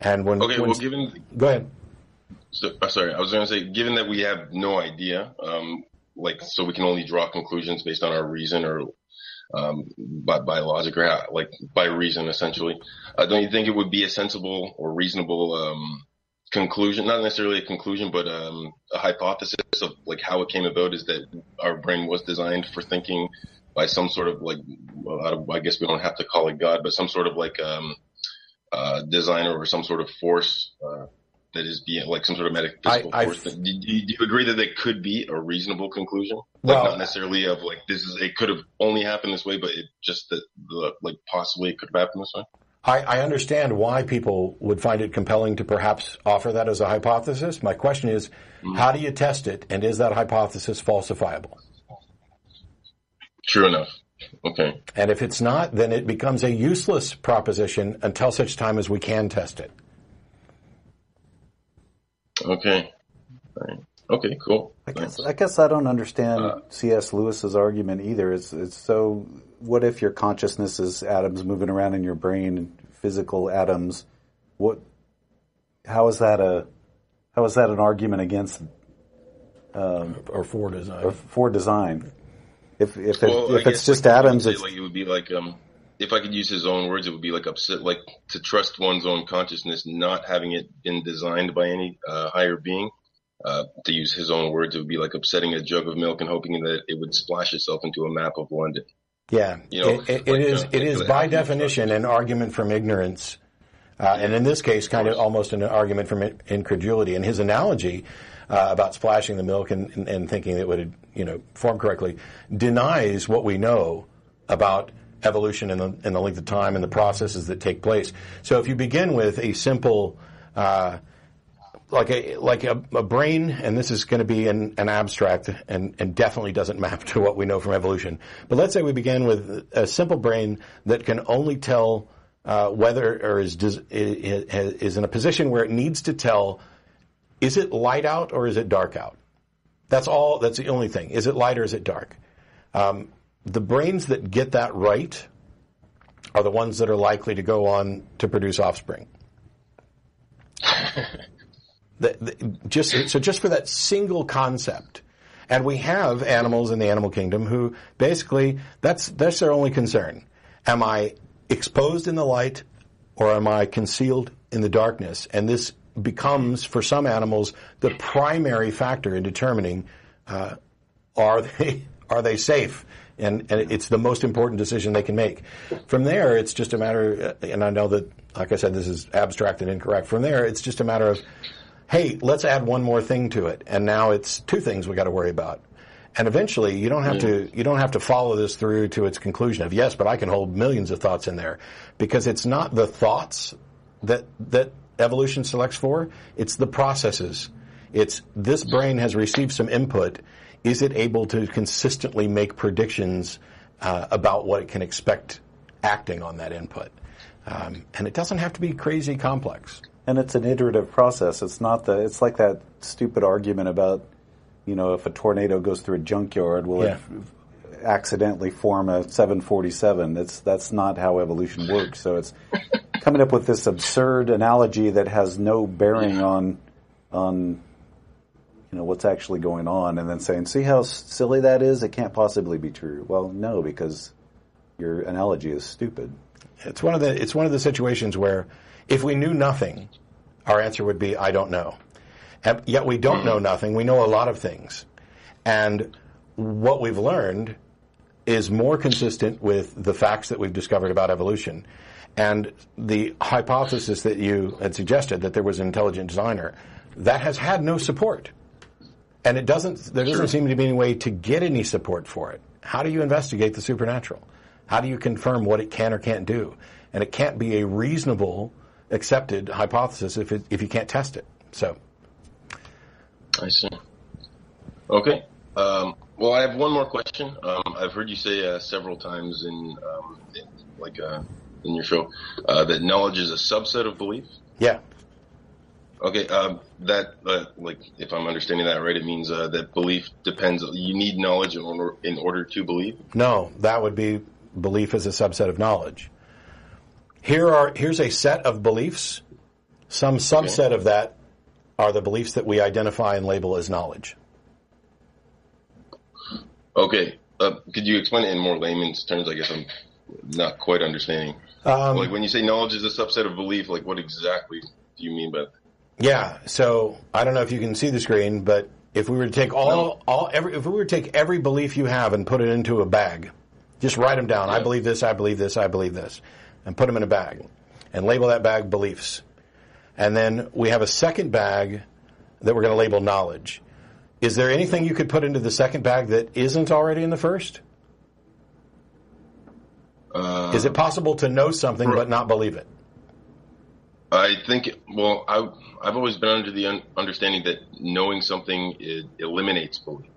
And go ahead. So, sorry, I was going to say, given that we have no idea, so we can only draw conclusions based on our reason or by logic or by reason, essentially. Don't you think it would be a sensible or reasonable conclusion, not necessarily a conclusion, but a hypothesis of how it came about, is that our brain was designed for thinking by some sort of I guess we don't have to call it God, but some sort of designer or some sort of force that is being some sort of metaphysical force. Do you agree that that could be a reasonable conclusion? Not necessarily of it could have only happened this way, but it just that possibly it could have happened this way. I understand why people would find it compelling to perhaps offer that as a hypothesis. My question is, how do you test it, and is that hypothesis falsifiable? True enough. Okay. And if it's not, then it becomes a useless proposition until such time as we can test it. Okay. All right. Okay, cool. I guess I don't understand C.S. Lewis's argument either. It's so, what if your consciousness is atoms moving around in your brain, physical atoms? How is that an argument against or for design? Or for design? If it's just atoms, it would be if I could use his own words, it would be to trust one's own consciousness, not having it been designed by any higher being. To use his own words, it would be like upsetting a jug of milk and hoping that it would splash itself into a map of London. Yeah, it is by definition an argument from ignorance, and in this case, kind of almost an argument from incredulity. And his analogy about splashing the milk and thinking that it would, form correctly, denies what we know about evolution and the length of time and the processes that take place. So if you begin with a simple like a brain, and this is going to be an abstract and definitely doesn't map to what we know from evolution. But let's say we begin with a simple brain that can only tell whether or is in a position where it needs to tell, is it light out or is it dark out? That's all. That's the only thing. Is it light or is it dark? The brains that get that right are the ones that are likely to go on to produce offspring. Just for that single concept. And we have animals in the animal kingdom who basically, that's their only concern. Am I exposed in the light or am I concealed in the darkness? And this becomes, for some animals, the primary factor in determining, are they safe? And it's the most important decision they can make. From there, it's just a matter, and I know that, like I said, this is abstract and incorrect. From there, it's just a matter of, hey, let's add one more thing to it, and now it's two things we got to worry about. And eventually, you don't have to follow this through to its conclusion of yes, but I can hold millions of thoughts in there, because it's not the thoughts that evolution selects for; it's the processes. It's this brain has received some input. Is it able to consistently make predictions about what it can expect acting on that input? And it doesn't have to be crazy complex. And it's an iterative process. It's not the. It's like that stupid argument about, you know, if a tornado goes through a junkyard, will it accidentally form a 747? That's not how evolution works. So it's coming up with this absurd analogy that has no bearing on you know what's actually going on, and then saying, "See how silly that is? It can't possibly be true." Well, no, because your analogy is stupid. It's one of the situations where, if we knew nothing, our answer would be, I don't know. And yet we don't know nothing. We know a lot of things. And what we've learned is more consistent with the facts that we've discovered about evolution. And the hypothesis that you had suggested, that there was an intelligent designer, that has had no support. And there doesn't seem to be any way to get any support for it. How do you investigate the supernatural? How do you confirm what it can or can't do? And it can't be a reasonable accepted hypothesis if you can't test it. So, I see. Okay. Well, I have one more question. I've heard you say several times in your show that knowledge is a subset of belief. Yeah. Okay. If I'm understanding that right, it means that belief depends. You need knowledge in order to believe. No, that would be belief as a subset of knowledge. Here's a set of beliefs. Some subset of that are the beliefs that we identify and label as knowledge. Okay. Could you explain it in more layman's terms? I guess I'm not quite understanding. When you say knowledge is a subset of belief, like what exactly do you mean by that? Yeah. So I don't know if you can see the screen, but if we were to take every belief you have and put it into a bag, just write them down. Yeah. I believe this. I believe this. I believe this. And put them in a bag, and label that bag beliefs. And then we have a second bag that we're going to label knowledge. Is there anything you could put into the second bag that isn't already in the first? Is it possible to know something but not believe it? I think, well, I've always been under the understanding that knowing something it eliminates belief.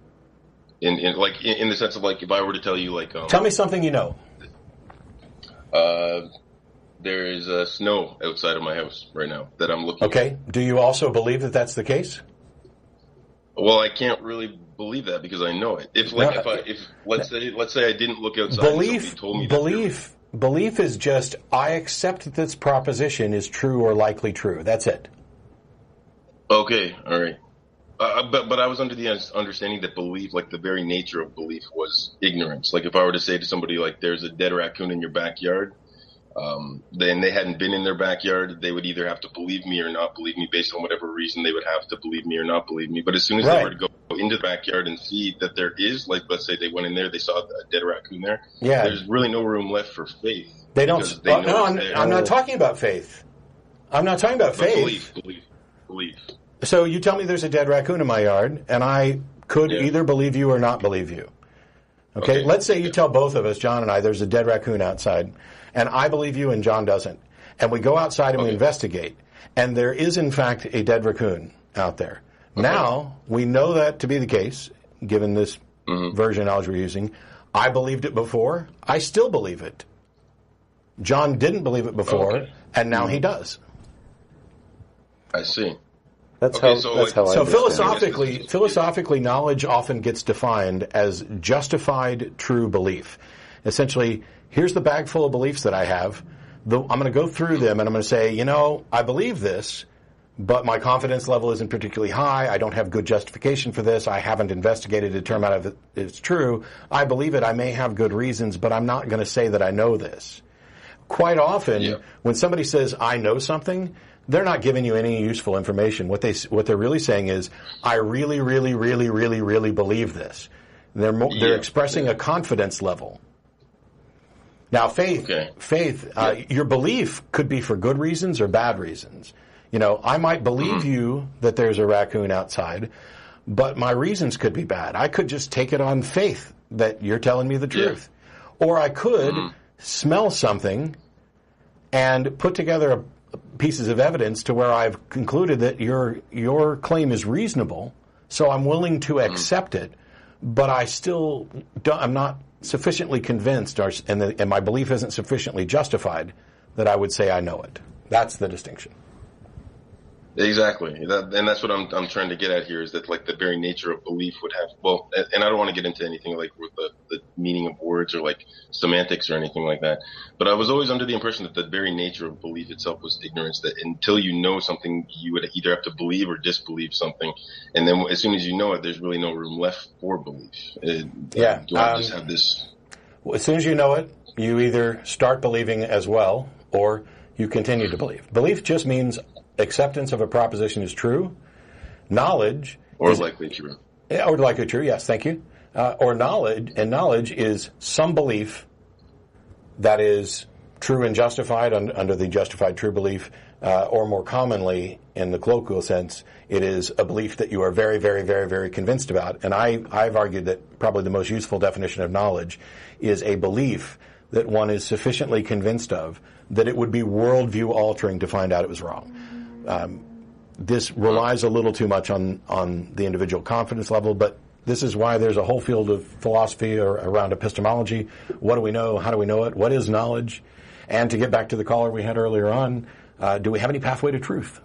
In the sense of, like, if I were to tell you, like... tell me something you know. There is snow outside of my house right now that I'm looking at. Okay. Do you also believe that that's the case? Well, I can't really believe that because I know it. Let's say I didn't look outside. Belief, and told me belief is just, I accept that this proposition is true or likely true. That's it. Okay. All right. But I was under the understanding that belief, like the very nature of belief, was ignorance. Like if I were to say to somebody, like, there's a dead raccoon in your backyard, then they hadn't been in their backyard, they would either have to believe me or not believe me based on whatever reason they would have to believe me or not believe me. But as soon as they were to go into the backyard and see that there is, like, let's say they went in there, they saw a dead raccoon there. Yeah. There's really no room left for faith. They don't. I'm not talking about faith. I'm not talking about faith. Belief. So you tell me there's a dead raccoon in my yard, and I could either believe you or not believe you. Okay? Let's say you tell both of us, John and I, there's a dead raccoon outside, and I believe you and John doesn't. And we go outside and we investigate, and there is, in fact, a dead raccoon out there. Okay. Now, we know that to be the case, given this version of knowledge we're using. I believed it before. I still believe it. John didn't believe it before, and now he does. I see. That's okay, how philosophically, knowledge often gets defined as justified true belief. Essentially, here's the bag full of beliefs that I have. I'm going to go through them, and I'm going to say, you know, I believe this, but my confidence level isn't particularly high. I don't have good justification for this. I haven't investigated to determine if it's true. I believe it. I may have good reasons, but I'm not going to say that I know this. Quite often, when somebody says, I know something, they're not giving you any useful information. What they're really saying is, I really, really, really, really, really believe this. And they're expressing a confidence level. Now, faith, your belief could be for good reasons or bad reasons. You know, I might believe you that there's a raccoon outside, but my reasons could be bad. I could just take it on faith that you're telling me the truth. Or I could smell something and put together pieces of evidence to where I've concluded that your claim is reasonable, so I'm willing to accept it, but I still I'm not sufficiently convinced, and my belief isn't sufficiently justified that I would say I know it. That's the distinction. Exactly, and that's what I'm trying to get at here, is that like the very nature of belief would have, well, and I don't want to get into anything like with the meaning of words or like semantics or anything like that, but I was always under the impression that the very nature of belief itself was ignorance, that until you know something, you would either have to believe or disbelieve something, and then as soon as you know it, there's really no room left for belief. Do I just have this? Well, as soon as you know it, you either start believing as well, or you continue to believe. Belief just means acceptance of a proposition is true. Knowledge or likely true. Or likely true. Yes, thank you. Or knowledge, and knowledge is some belief that is true and justified under the justified true belief, or more commonly, in the colloquial sense, it is a belief that you are very, very, very, very convinced about. And I've argued that probably the most useful definition of knowledge is a belief that one is sufficiently convinced of that it would be worldview altering to find out it was wrong. This relies a little too much on the individual confidence level, but this is why there's a whole field of philosophy around epistemology. What do we know? How do we know it? What is knowledge? And to get back to the caller we had earlier on, do we have any pathway to truth?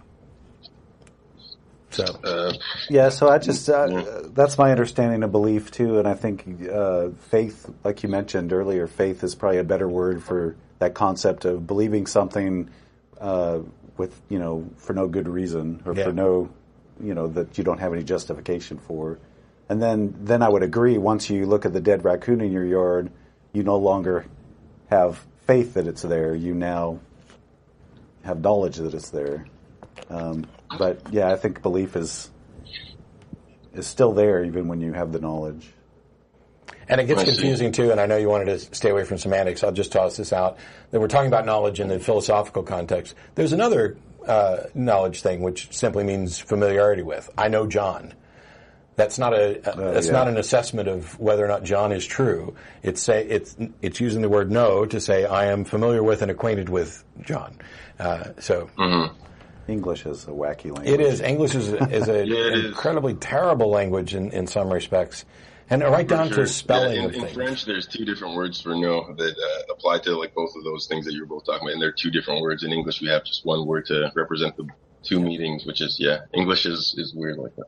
So that's my understanding of belief too, and I think faith, like you mentioned earlier, faith is probably a better word for that concept of believing something with, you know, for no good reason or for no, you know, that you don't have any justification for. And then I would agree, once you look at the dead raccoon in your yard, you no longer have faith that it's there. You now have knowledge that it's there. But yeah, I think belief is still there even when you have the knowledge. And it gets confusing too, and I know you wanted to stay away from semantics. I'll just toss this out. That we're talking about knowledge in the philosophical context. There's another knowledge thing, which simply means familiarity with. I know John. That's not not an assessment of whether or not John is true. It's using the word know to say I am familiar with and acquainted with John. English is a wacky language. It is. English is an incredibly terrible language in some respects. And right down to spelling of things. In French, there's two different words for no that apply to like both of those things that you were both talking about, and they're two different words. In English, we have just one word to represent the two meanings, which is, English is weird like that.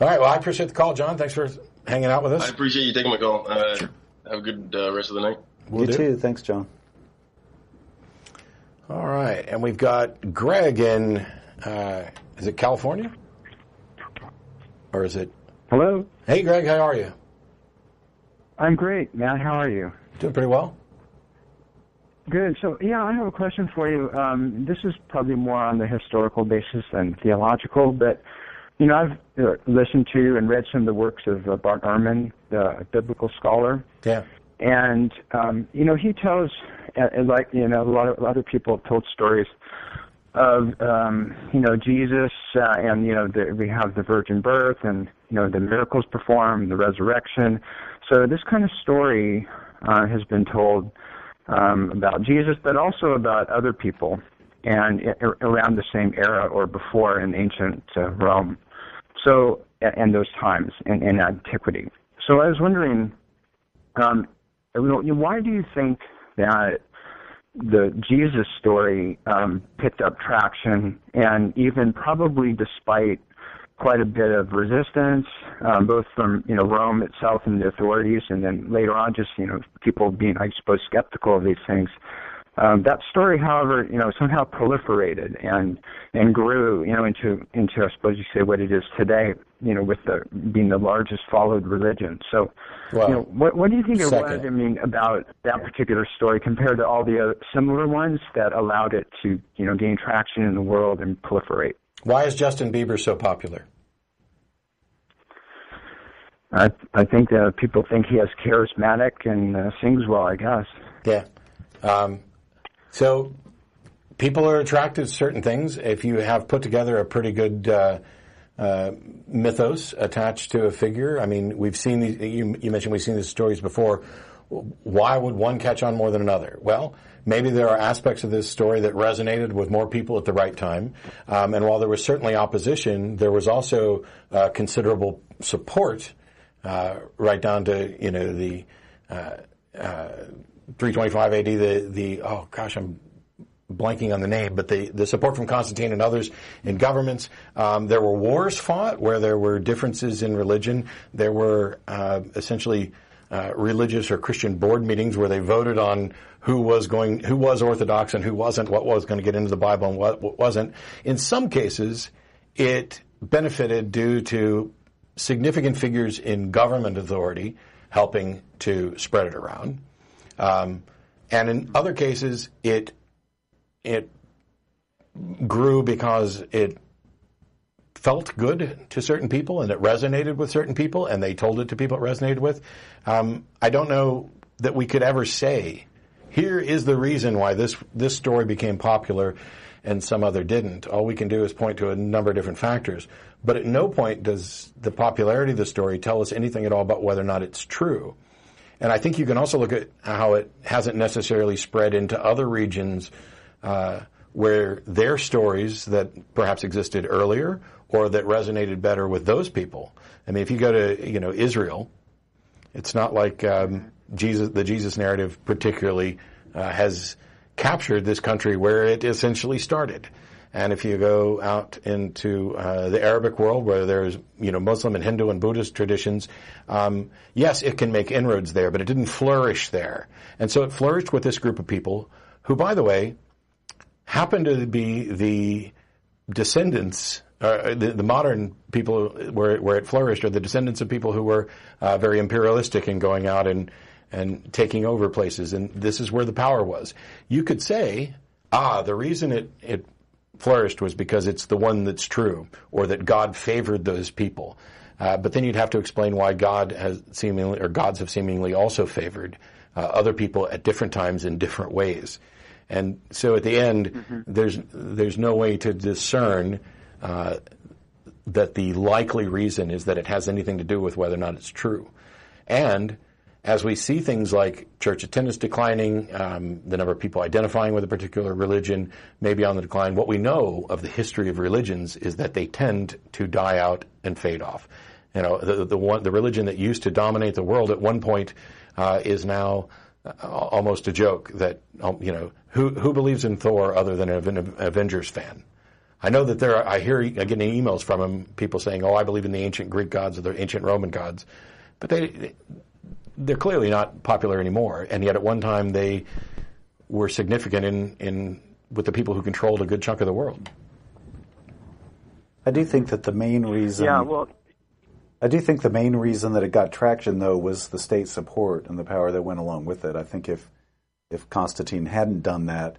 All right, well, I appreciate the call, John. Thanks for hanging out with us. I appreciate you taking my call. Sure. Have a good rest of the night. You too. Thanks, John. All right, and we've got Greg in, is it California? Or is it? Hello. Hey, Greg, how are you? I'm great, Matt. How are you? Doing pretty well. Good. So, I have a question for you. This is probably more on the historical basis than theological, but, I've listened to and read some of the works of Bart Ehrman, the biblical scholar. Yeah. And, he tells, a lot of other people have told stories of, Jesus, and, we have the virgin birth and, the miracles performed, the resurrection. So this kind of story has been told about Jesus, but also about other people and around the same era or before in ancient Rome. So, and those times in antiquity. So I was wondering, why do you think that the Jesus story picked up traction, and even probably despite quite a bit of resistance, both from Rome itself and the authorities, and then later on just people being, I suppose, skeptical of these things. That story, however, somehow proliferated and grew, into I suppose you say what it is today, with the being the largest followed religion. So, wow. What do you think it was? I mean, about that particular story compared to all the other similar ones that allowed it to gain traction in the world and proliferate? Why is Justin Bieber so popular? I think that people think he is charismatic and sings well, I guess. Yeah. So people are attracted to certain things. If you have put together a pretty good mythos attached to a figure, I mean, we've seen these. You mentioned we've seen these stories before. Why would one catch on more than another? Well, maybe there are aspects of this story that resonated with more people at the right time. And while there was certainly opposition, there was also considerable support, right down to the 325 AD, the oh gosh, I'm blanking on the name, but the support from Constantine and others in governments. There were wars fought where there were differences in religion. There were essentially religious or Christian board meetings where they voted on who was Orthodox and who wasn't, what was going to get into the Bible and what wasn't. In some cases, it benefited due to significant figures in government authority helping to spread it around. And in other cases, it grew because it felt good to certain people, and it resonated with certain people, and they told it to people it resonated with. I don't know that we could ever say, here is the reason why this story became popular and some other didn't. All we can do is point to a number of different factors. But at no point does the popularity of the story tell us anything at all about whether or not it's true. And I think you can also look at how it hasn't necessarily spread into other regions where their stories that perhaps existed earlier or that resonated better with those people. I mean, if you go to, Israel, it's not like the Jesus narrative particularly has captured this country where it essentially started. And if you go out into the Arabic world, where there's Muslim and Hindu and Buddhist traditions, yes, it can make inroads there, but it didn't flourish there. And so it flourished with this group of people who, by the way, happened to be the descendants, the modern people where it flourished are the descendants of people who were very imperialistic in going out and taking over places. And this is where the power was. You could say, the reason it flourished was because it's the one that's true, or that God favored those people. But then you'd have to explain why God has seemingly, or gods have seemingly also favored other people at different times in different ways. And so at the end, there's no way to discern that the likely reason is that it has anything to do with whether or not it's true. And as we see things like church attendance declining, the number of people identifying with a particular religion may be on the decline, what we know of the history of religions is that they tend to die out and fade off. The religion that used to dominate the world at one point is now almost a joke that, who believes in Thor other than an Avengers fan? I know that I hear, I get emails from them, people saying, I believe in the ancient Greek gods or the ancient Roman gods. But they're clearly not popular anymore, and yet at one time they were significant with the people who controlled a good chunk of the world. I do think that the main reason. Yeah, well, I do think the main reason that it got traction, though, was the state support and the power that went along with it. I think if Constantine hadn't done that,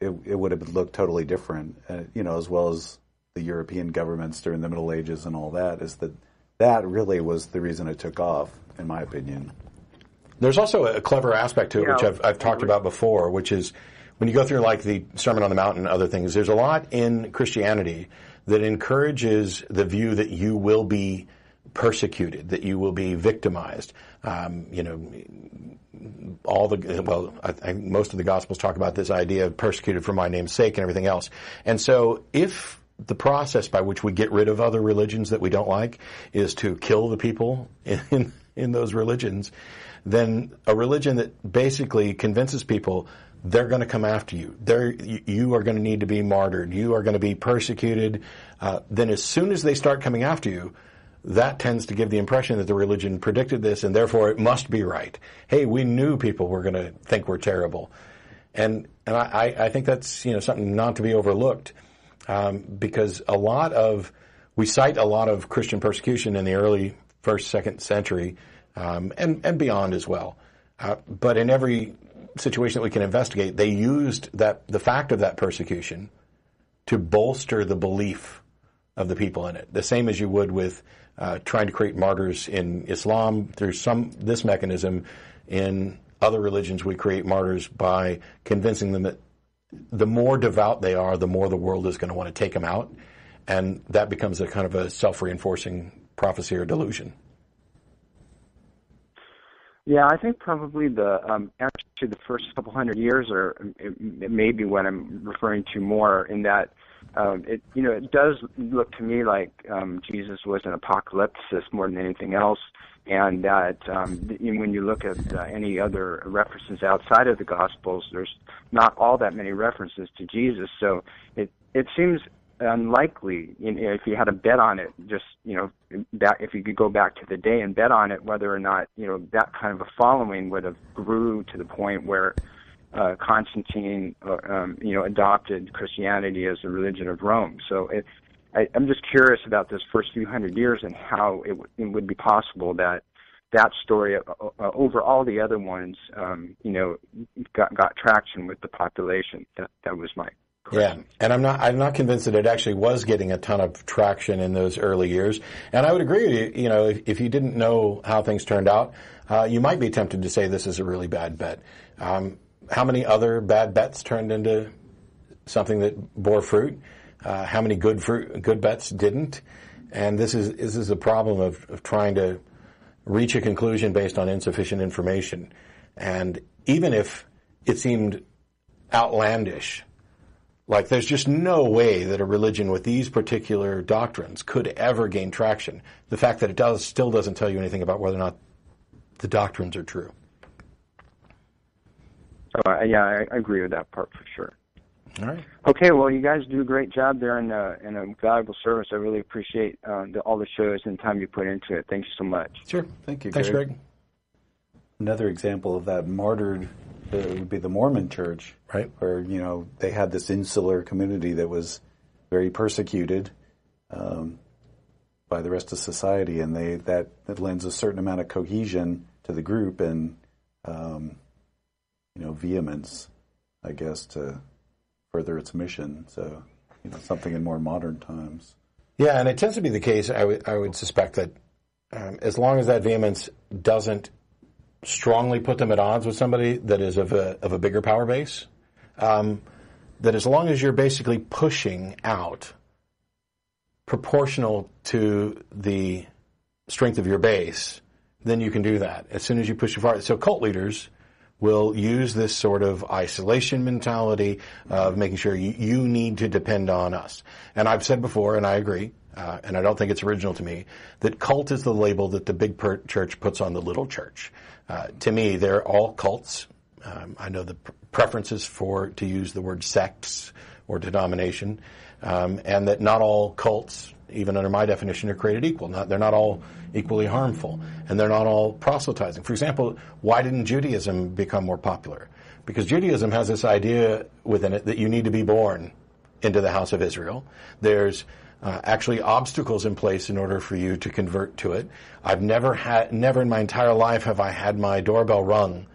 it would have looked totally different. As well as the European governments during the Middle Ages and all that, is that that really was the reason it took off, in my opinion. There's also a clever aspect to it, which I've talked about before, which is when you go through like the Sermon on the Mount and other things, there's a lot in Christianity that encourages the view that you will be persecuted, that you will be victimized. I think most of the Gospels talk about this idea of persecuted for my name's sake and everything else. And so if the process by which we get rid of other religions that we don't like is to kill the people in those religions, then a religion that basically convinces people they're going to come after you. You are going to need to be martyred. You are going to be persecuted. Then as soon as they start coming after you, that tends to give the impression that the religion predicted this, and therefore it must be right. Hey, we knew people were going to think we're terrible. And I think that's, you know, something not to be overlooked, because we cite a lot of Christian persecution in the early first, second century, and beyond as well. But in every situation that we can investigate, they used the fact of that persecution to bolster the belief of the people in it. The same as you would with trying to create martyrs in Islam through this mechanism. In other religions, we create martyrs by convincing them that the more devout they are, the more the world is going to want to take them out, and that becomes a kind of a self-reinforcing prophecy or delusion. Yeah, I think probably actually the first couple hundred years, or it may be what I'm referring to more, in that it does look to me like Jesus was an apocalypticist more than anything else, and that when you look at any other references outside of the Gospels, there's not all that many references to Jesus. So it seems unlikely, if you had to bet on it, just, if you could go back to the day and bet on it, whether or not, that kind of a following would have grew to the point where Constantine, adopted Christianity as the religion of Rome. So I'm just curious about this first few hundred years and how it would be possible that story over all the other ones, got traction with the population. That was my question. Yeah, and I'm not convinced that it actually was getting a ton of traction in those early years. And I would agree with you. If you didn't know how things turned out, you might be tempted to say this is a really bad bet. How many other bad bets turned into something that bore fruit? How many good bets didn't? And this is the problem of trying to reach a conclusion based on insufficient information. And even if it seemed outlandish, like there's just no way that a religion with these particular doctrines could ever gain traction, the fact that it does still doesn't tell you anything about whether or not the doctrines are true. Yeah, I agree with that part for sure. All right. Okay, well, you guys do a great job there and a valuable service. I really appreciate all the shows and time you put into it. Thank you so much. Sure. Thank you, Greg. Thanks, Greg. Another example of that martyred would be the Mormon Church, right? Where, they had this insular community that was very persecuted by the rest of society, and that lends a certain amount of cohesion to the group and vehemence, I guess, to further its mission. So, something in more modern times. Yeah, and it tends to be the case, I would suspect, that as long as that vehemence doesn't strongly put them at odds with somebody that is of a bigger power base, that as long as you're basically pushing out proportional to the strength of your base, then you can do that. As soon as you push too far. So cult leaders will use this sort of isolation mentality of making sure you need to depend on us. And I've said before, and I agree, and I don't think it's original to me, that cult is the label that the big church puts on the little church. To me, they're all cults. I know the preferences to use the word sects or denomination, and that not all cults, even under my definition, are created equal. They're not all equally harmful, and they're not all proselytizing. For example, why didn't Judaism become more popular? Because Judaism has this idea within it that you need to be born into the house of Israel. There's actually obstacles in place in order for you to convert to it. I've never in my entire life have I had my doorbell rung,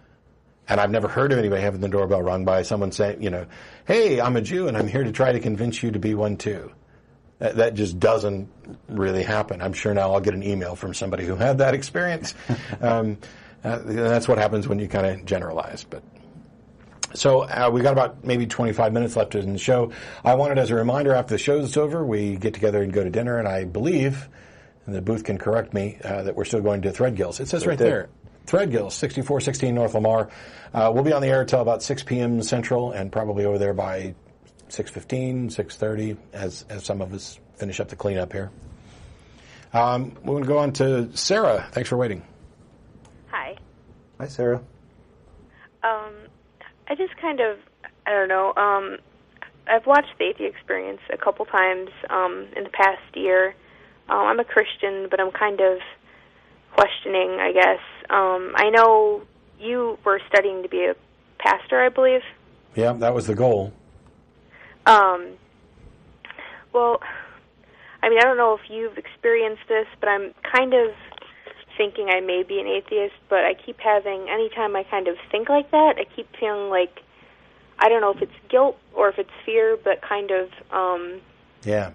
and I've never heard of anybody having the doorbell rung by someone saying, hey, I'm a Jew and I'm here to try to convince you to be one too. That just doesn't really happen. I'm sure now I'll get an email from somebody who had that experience. That's what happens when you kind of generalize. But so we got about maybe 25 minutes left in the show. I wanted, as a reminder, after the show's over, we get together and go to dinner. And I believe, and the booth can correct me, that we're still going to Threadgills. It says right there, Threadgills, 6416 North Lamar. We'll be on the air till about 6 p.m. Central, and probably over there by 6:15, 6:30, as some of us finish up the cleanup here. We're going to go on to Sarah. Thanks for waiting. Hi. Hi, Sarah. I just kind of, I don't know, I've watched the Atheist Experience a couple times in the past year. I'm a Christian, but I'm kind of questioning, I guess. I know you were studying to be a pastor, I believe. Yeah, that was the goal. Well, I mean, I don't know if you've experienced this, but I'm kind of thinking I may be an atheist, but I keep having, anytime I kind of think like that, I keep feeling like, I don't know if it's guilt or if it's fear, but kind of, yeah.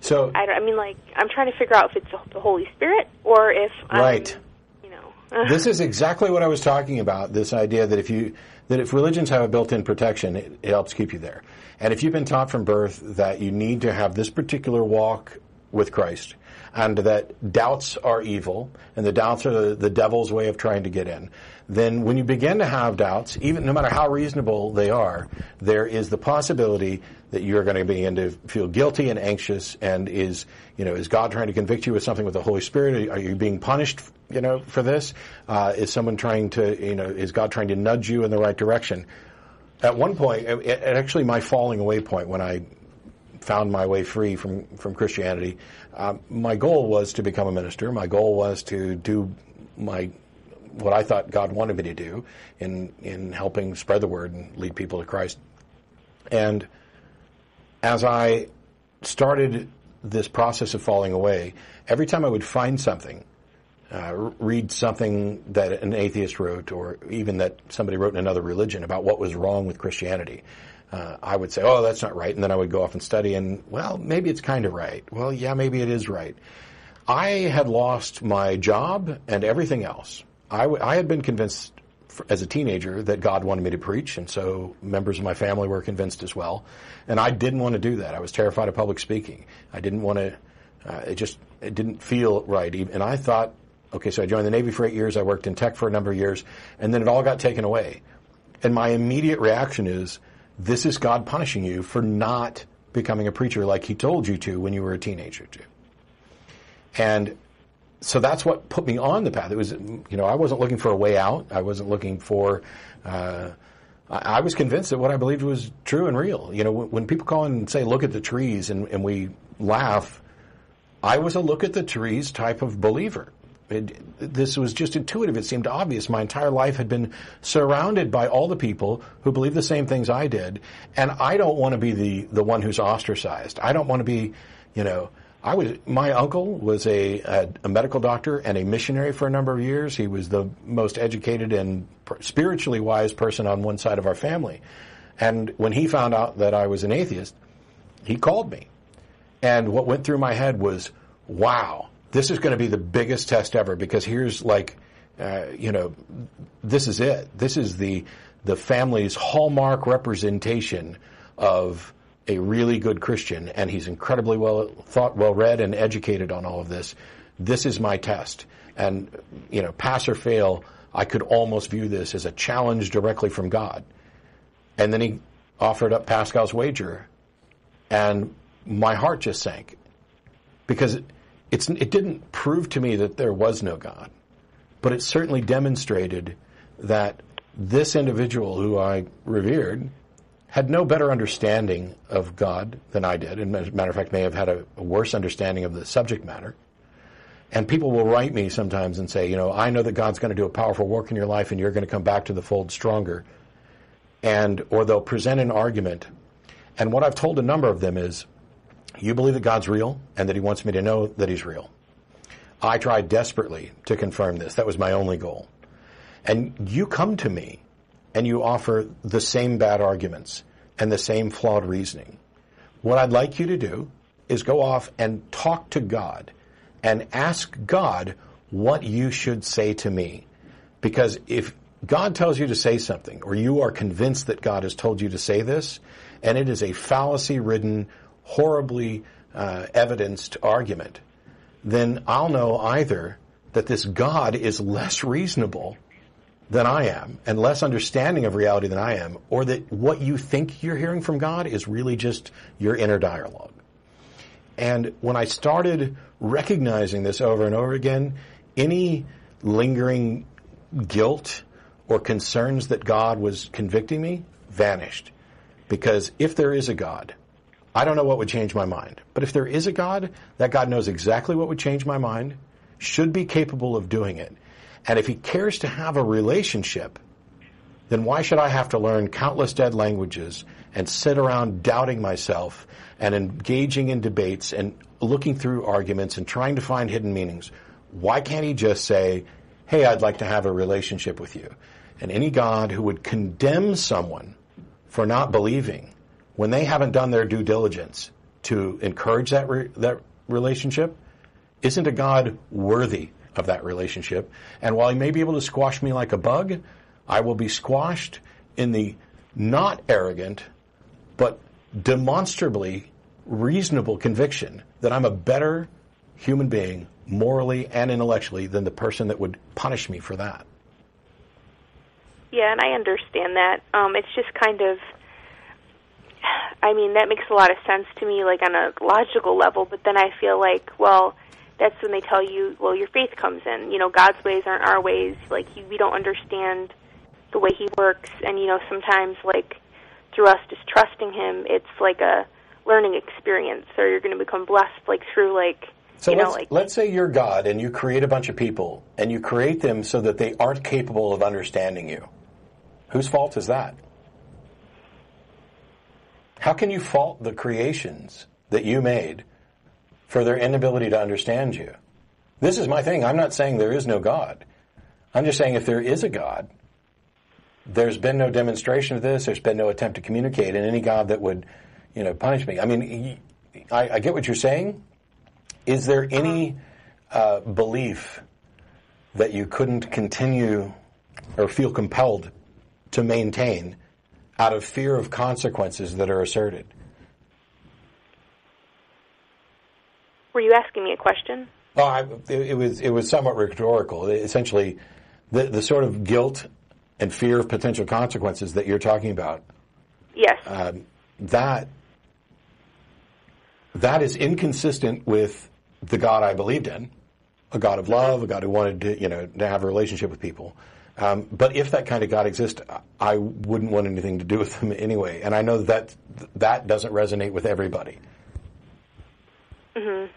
So I mean, like, I'm trying to figure out if it's the Holy Spirit or if I'm, right. You know. This is exactly what I was talking about, this idea that if religions have a built-in protection, it helps keep you there. And if you've been taught from birth that you need to have this particular walk with Christ, and that doubts are evil, and the doubts are the devil's way of trying to get in, then when you begin to have doubts, even no matter how reasonable they are, there is the possibility that you're going to begin to feel guilty and anxious, and is God trying to convict you with something with the Holy Spirit? Are you being punished, for this? Is someone trying to, is God trying to nudge you in the right direction? At one point, actually my falling away point when I found my way free from Christianity. My goal was to become a minister. My goal was to do what I thought God wanted me to do in helping spread the word and lead people to Christ. And as I started this process of falling away, every time I would find something, read something that an atheist wrote or even that somebody wrote in another religion about what was wrong with Christianity, I would say, oh, that's not right, and then I would go off and study, and, well, maybe it's kind of right. Well, yeah, maybe it is right. I had lost my job and everything else. I had been convinced as a teenager that God wanted me to preach, and so members of my family were convinced as well, and I didn't want to do that. I was terrified of public speaking. I didn't want to, it didn't feel right, and I thought, okay, so I joined the Navy for 8 years, I worked in tech for a number of years, and then it all got taken away. And my immediate reaction is, this is God punishing you for not becoming a preacher like he told you to when you were a teenager to. And so that's what put me on the path. It was, I wasn't looking for a way out. I wasn't looking for, I was convinced that what I believed was true and real. When people call in and say, look at the trees, and we laugh, I was a look at the trees type of believer. This was just intuitive. It seemed obvious. My entire life had been surrounded by all the people who believed the same things I did, and I don't want to be the one who's ostracized. I don't want to be, my uncle was a medical doctor and a missionary for a number of years. He was the most educated and spiritually wise person on one side of our family. And when he found out that I was an atheist, he called me. And what went through my head was, wow, this is going to be the biggest test ever, because here's this is it. This is the family's hallmark representation of a really good Christian, and he's incredibly well read and educated on all of this. This is my test. And, pass or fail, I could almost view this as a challenge directly from God. And then he offered up Pascal's wager, and my heart just sank, because it didn't prove to me that there was no God, but it certainly demonstrated that this individual who I revered had no better understanding of God than I did, and as a matter of fact may have had a worse understanding of the subject matter. And people will write me sometimes and say, I know that God's going to do a powerful work in your life and you're going to come back to the fold stronger. Or they'll present an argument. And what I've told a number of them is, you believe that God's real and that he wants me to know that he's real. I tried desperately to confirm this. That was my only goal. And you come to me and you offer the same bad arguments and the same flawed reasoning. What I'd like you to do is go off and talk to God and ask God what you should say to me. Because if God tells you to say something, or you are convinced that God has told you to say this, and it is a fallacy-ridden, horribly evidenced argument, then I'll know either that this God is less reasonable than I am and less understanding of reality than I am, or that what you think you're hearing from God is really just your inner dialogue. And when I started recognizing this over and over again, any lingering guilt or concerns that God was convicting me vanished. Because if there is a God, I don't know what would change my mind. But if there is a God, that God knows exactly what would change my mind, should be capable of doing it. And if he cares to have a relationship, then why should I have to learn countless dead languages and sit around doubting myself and engaging in debates and looking through arguments and trying to find hidden meanings? Why can't he just say, hey, I'd like to have a relationship with you? And any God who would condemn someone for not believing when they haven't done their due diligence to encourage that relationship isn't a God worthy of that relationship. And while he may be able to squash me like a bug, I will be squashed in the not arrogant, but demonstrably reasonable conviction that I'm a better human being morally and intellectually than the person that would punish me for that. Yeah, and I understand that. It's just kind of, I mean, that makes a lot of sense to me, like on a logical level, but then I feel like, well, that's when they tell you, well, your faith comes in. You know, God's ways aren't our ways. Like, we don't understand the way he works. And, you know, sometimes, like, through us just trusting him, it's like a learning experience, or you're going to become blessed, like, through, like, so you know, like... Let's say you're God, and you create a bunch of people, and you create them so that they aren't capable of understanding you. Whose fault is that? How can you fault the creations that you made for their inability to understand you? This is my thing. I'm not saying there is no God. I'm just saying if there is a God, there's been no demonstration of this. There's been no attempt to communicate, and any God that would, you know, punish me. I mean, I get what you're saying. Is there any belief that you couldn't continue or feel compelled to maintain out of fear of consequences that are asserted? Were you asking me a question? Oh, it was somewhat rhetorical. Essentially, the sort of guilt and fear of potential consequences that you're talking about. Yes. That is inconsistent with the God I believed in, a God of love, a God who wanted to, you know, to have a relationship with people. But if that kind of God exists, I wouldn't want anything to do with him anyway. And I know that doesn't resonate with everybody. Mm-hmm.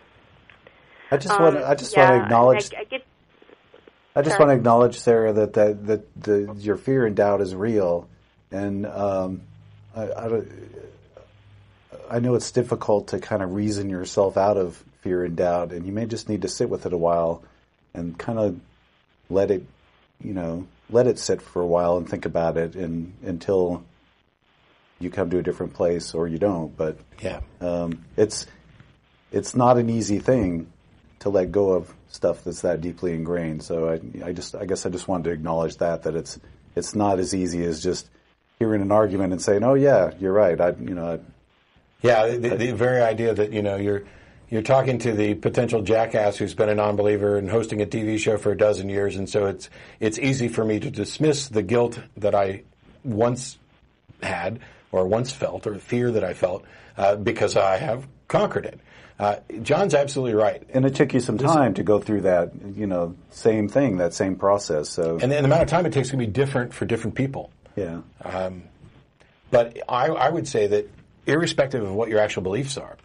I just want to acknowledge. I just want to acknowledge, Sarah, that your fear and doubt is real, and I know it's difficult to kind of reason yourself out of fear and doubt, and you may just need to sit with it a while, and kind of let it sit for a while and think about it, and until you come to a different place or you don't. But yeah, it's not an easy thing to let go of stuff that's that deeply ingrained. So I guess I just wanted to acknowledge that it's not as easy as just hearing an argument and saying, "Oh yeah, you're right." The very idea that you're talking to the potential jackass who's been a non-believer and hosting a TV show for a dozen years, and so it's easy for me to dismiss the guilt that I once had or once felt, or fear that I felt, because I have conquered it. John's absolutely right. And it took you some time to go through that, same thing, that same process. So, and the amount of time it takes can be different for different people. Yeah. But I would say that irrespective of what your actual beliefs are,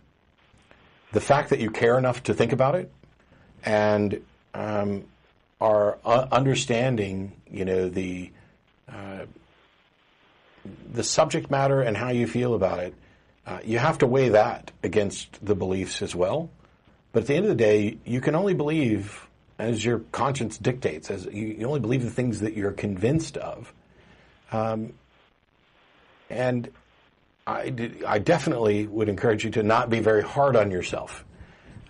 the fact that you care enough to think about it and are understanding, the subject matter and how you feel about it, you have to weigh that against the beliefs as well. But at the end of the day, you can only believe as your conscience dictates, as you only believe the things that you're convinced of. And I definitely would encourage you to not be very hard on yourself.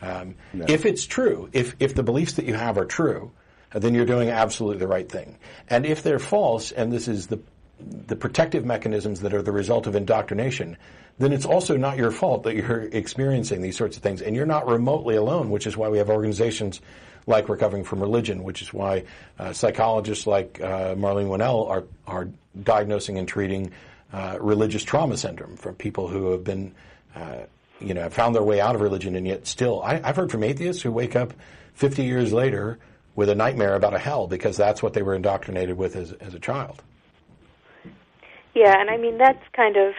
No. If it's true, if the beliefs that you have are true, then you're doing absolutely the right thing. And if they're false, and this is the protective mechanisms that are the result of indoctrination, then it's also not your fault that you're experiencing these sorts of things. And you're not remotely alone, which is why we have organizations like Recovering from Religion, which is why psychologists like Marlene Winnell are diagnosing and treating religious trauma syndrome for people who have been, have found their way out of religion and yet still. I've heard from atheists who wake up 50 years later with a nightmare about a hell, because that's what they were indoctrinated with as a child. Yeah, and I mean, that's kind of,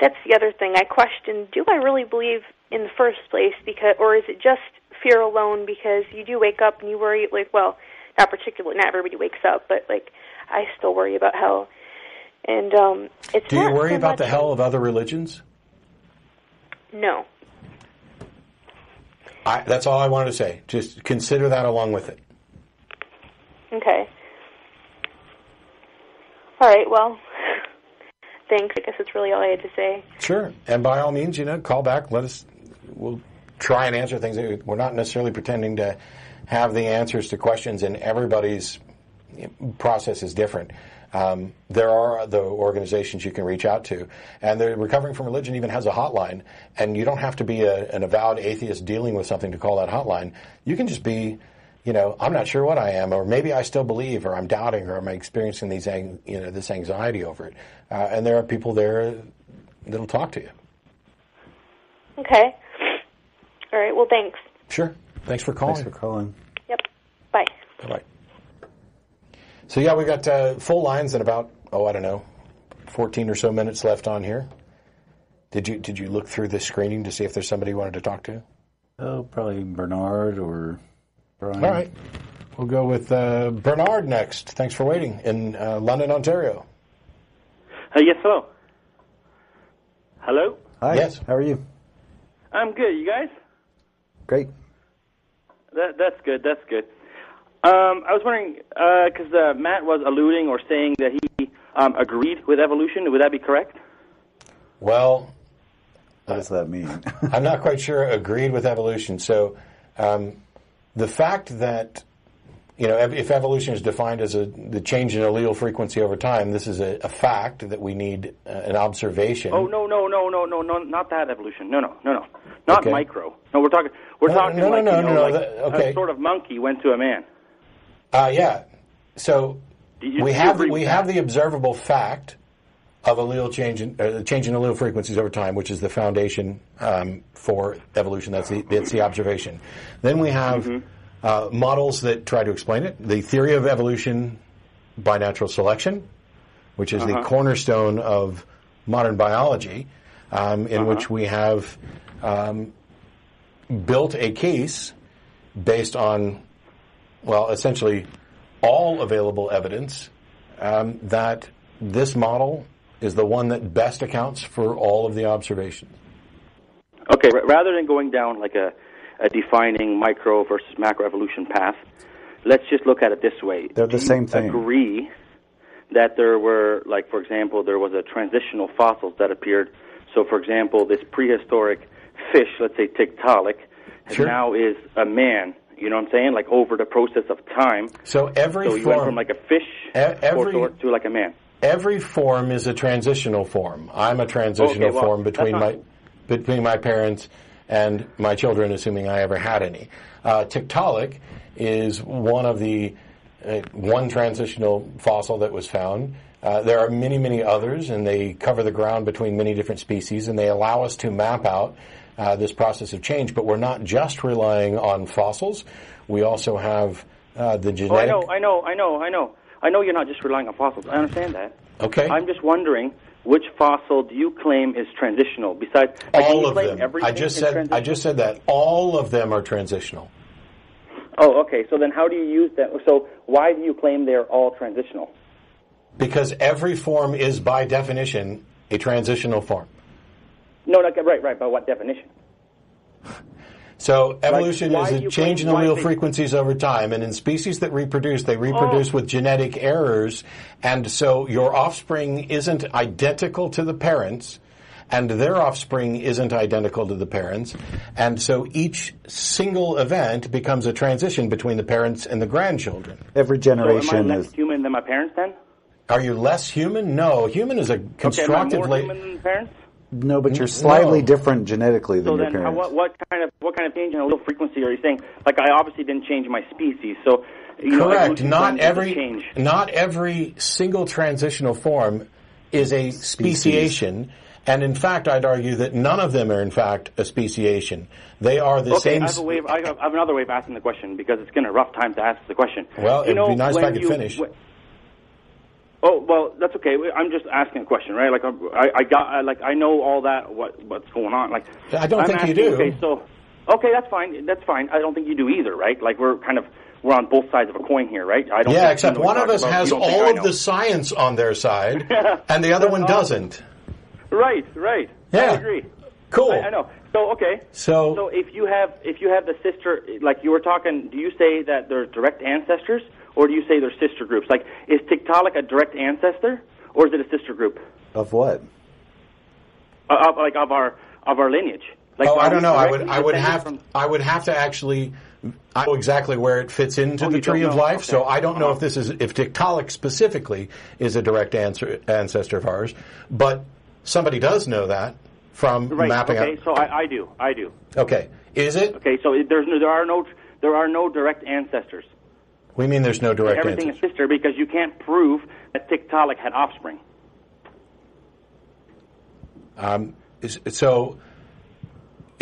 that's the other thing. I question, do I really believe in the first place, because, or is it just fear alone? Because you do wake up and you worry, like, well, not particularly, not everybody wakes up, but, like, I still worry about hell. And it's do you worry about the hell of other religions? No. That's all I wanted to say. Just consider that along with it. Okay. All right, well, thanks. I guess that's really all I had to say. Sure. And by all means, you know, call back. Let us, we'll try and answer things. We're not necessarily pretending to have the answers to questions, and everybody's process is different. There are the organizations you can reach out to, and the Recovering from Religion even has a hotline, and you don't have to be an avowed atheist dealing with something to call that hotline. You can just be, you know, I'm not sure what I am, or maybe I still believe, or I'm doubting, or I'm experiencing these, you know, this anxiety over it. And there are people there that'll talk to you. Okay. All right. Well, thanks. Sure. Thanks for calling. Thanks for calling. Yep. Bye. Bye-bye. So, yeah, we got full lines and about, oh, I don't know, 14 or so minutes left on here. Did you look through the screening to see if there's somebody you wanted to talk to? Oh, probably Bernard or Brian. All right. We'll go with Bernard next. Thanks for waiting in London, Ontario. Yes, hello. Hello? Hi. Yes. How are you? I'm good. You guys? Great. That's good. That's good. I was wondering, because Matt was alluding or saying that he agreed with evolution. Would that be correct? Well, what does that mean? I'm not quite sure agreed with evolution. So the fact that, you know, if evolution is defined as the change in allele frequency over time, this is a fact that we need an observation. Oh, no, not that evolution. No. Not okay. Micro. No, we're talking sort of monkey went to a man. Yeah. So we have the observable fact of allele change in allele frequencies over time, which is the foundation for evolution. That's the observation. Then we have models that try to explain it. The theory of evolution by natural selection, which is the cornerstone of modern biology, in which we have built a case based on, well, essentially all available evidence that this model is the one that best accounts for all of the observations. Okay, rather than going down like a defining micro versus macro evolution path, let's just look at it this way. They're the same thing. Agree that there were, like, for example, there was a transitional fossils that appeared. So, for example, this prehistoric fish, let's say Tiktaalik, now is a man. You know what I'm saying? Like, over the process of time. So you went from like a fish to like a man. Every form is a transitional form. I'm a transitional form between my parents and my children, assuming I ever had any. Tiktaalik is one of the one transitional fossil that was found. There are many, many others, and they cover the ground between many different species, and they allow us to map out this process of change. But we're not just relying on fossils. We also have the genetic... Oh, I know you're not just relying on fossils. I understand that. Okay. I'm just wondering, which fossil do you claim is transitional? Besides... all of them. I just said that. All of them are transitional. Oh, okay. So then how do you use that? So why do you claim they're all transitional? Because every form is, by definition, a transitional form. No, right. By what definition? So evolution is a change in allele frequencies over time, and in species that reproduce, they reproduce with genetic errors, and so your offspring isn't identical to the parents, and their offspring isn't identical to the parents, and so each single event becomes a transition between the parents and the grandchildren. Every generation is... So am I less human than my parents, then? Are you less human? No. Human is a constructive... Okay, am I more human than parents? No, but you're slightly different genetically than your parents. What kind of change in allele frequency are you saying? Like, I obviously didn't change my species, so... Correct. Not every single transitional form is a speciation, And in fact, I'd argue that none of them are in fact a speciation. They are the same. I have another way of asking the question, because it's been a rough time to ask the question. Well, it would be nice if I could finish. Well, that's okay. I'm just asking a question, right? Like I know all that. What's going on? Like I don't think you do. Okay, so that's fine. That's fine. I don't think you do either, right? Like we're on both sides of a coin here, right? I don't. Yeah, except one of us has all of the science on their side, and the other one doesn't. Right, right. Yeah. I agree. Cool. I know. So okay. So if you have the sister, like you were talking, do you say that they're direct ancestors, or do you say they're sister groups? Like, is Tiktaalik a direct ancestor, or is it a sister group? Of what? Of our lineage. Like, I don't know. I would have to actually. I know exactly where it fits into the tree of life, okay. So I don't know if if Tiktaalik specifically is a direct ancestor of ours, but somebody does know that from mapping out. Okay, so I do. Okay, is it? Okay, so there are no direct ancestors. We mean there's no direct ancestors. Everything is sister because you can't prove that Tiktaalik had offspring. So.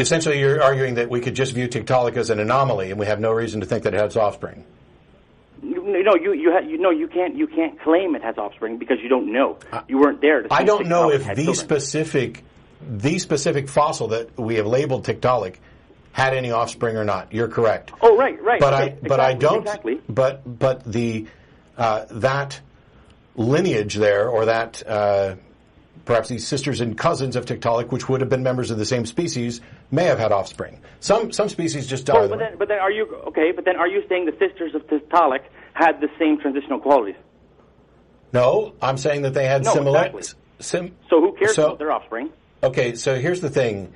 Essentially, you're arguing that we could just view Tiktaalik as an anomaly, and we have no reason to think that it has offspring. You can't claim it has offspring because you don't know. You weren't there. I don't know if the specific fossil that we have labeled Tiktaalik had any offspring or not. You're correct. Oh, right. But okay, I don't. Exactly. But the that lineage there, or that. Perhaps these sisters and cousins of Tiktaalik, which would have been members of the same species, may have had offspring. Some species just die. Well, but then are you saying the sisters of Tiktaalik had the same transitional qualities? No, I'm saying that they had similar. Exactly. So who cares about their offspring? Okay, so here's the thing: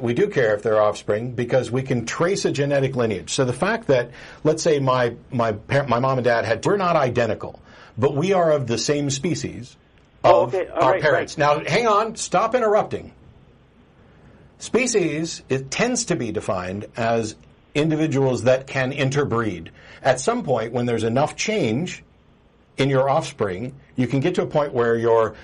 we do care if they're offspring because we can trace a genetic lineage. So the fact that, let's say, my mom and dad we're not identical, but we are of the same species. Parents. Right. Now, hang on. Stop interrupting. Species, it tends to be defined as individuals that can interbreed. At some point, when there's enough change in your offspring, you can get to a point where your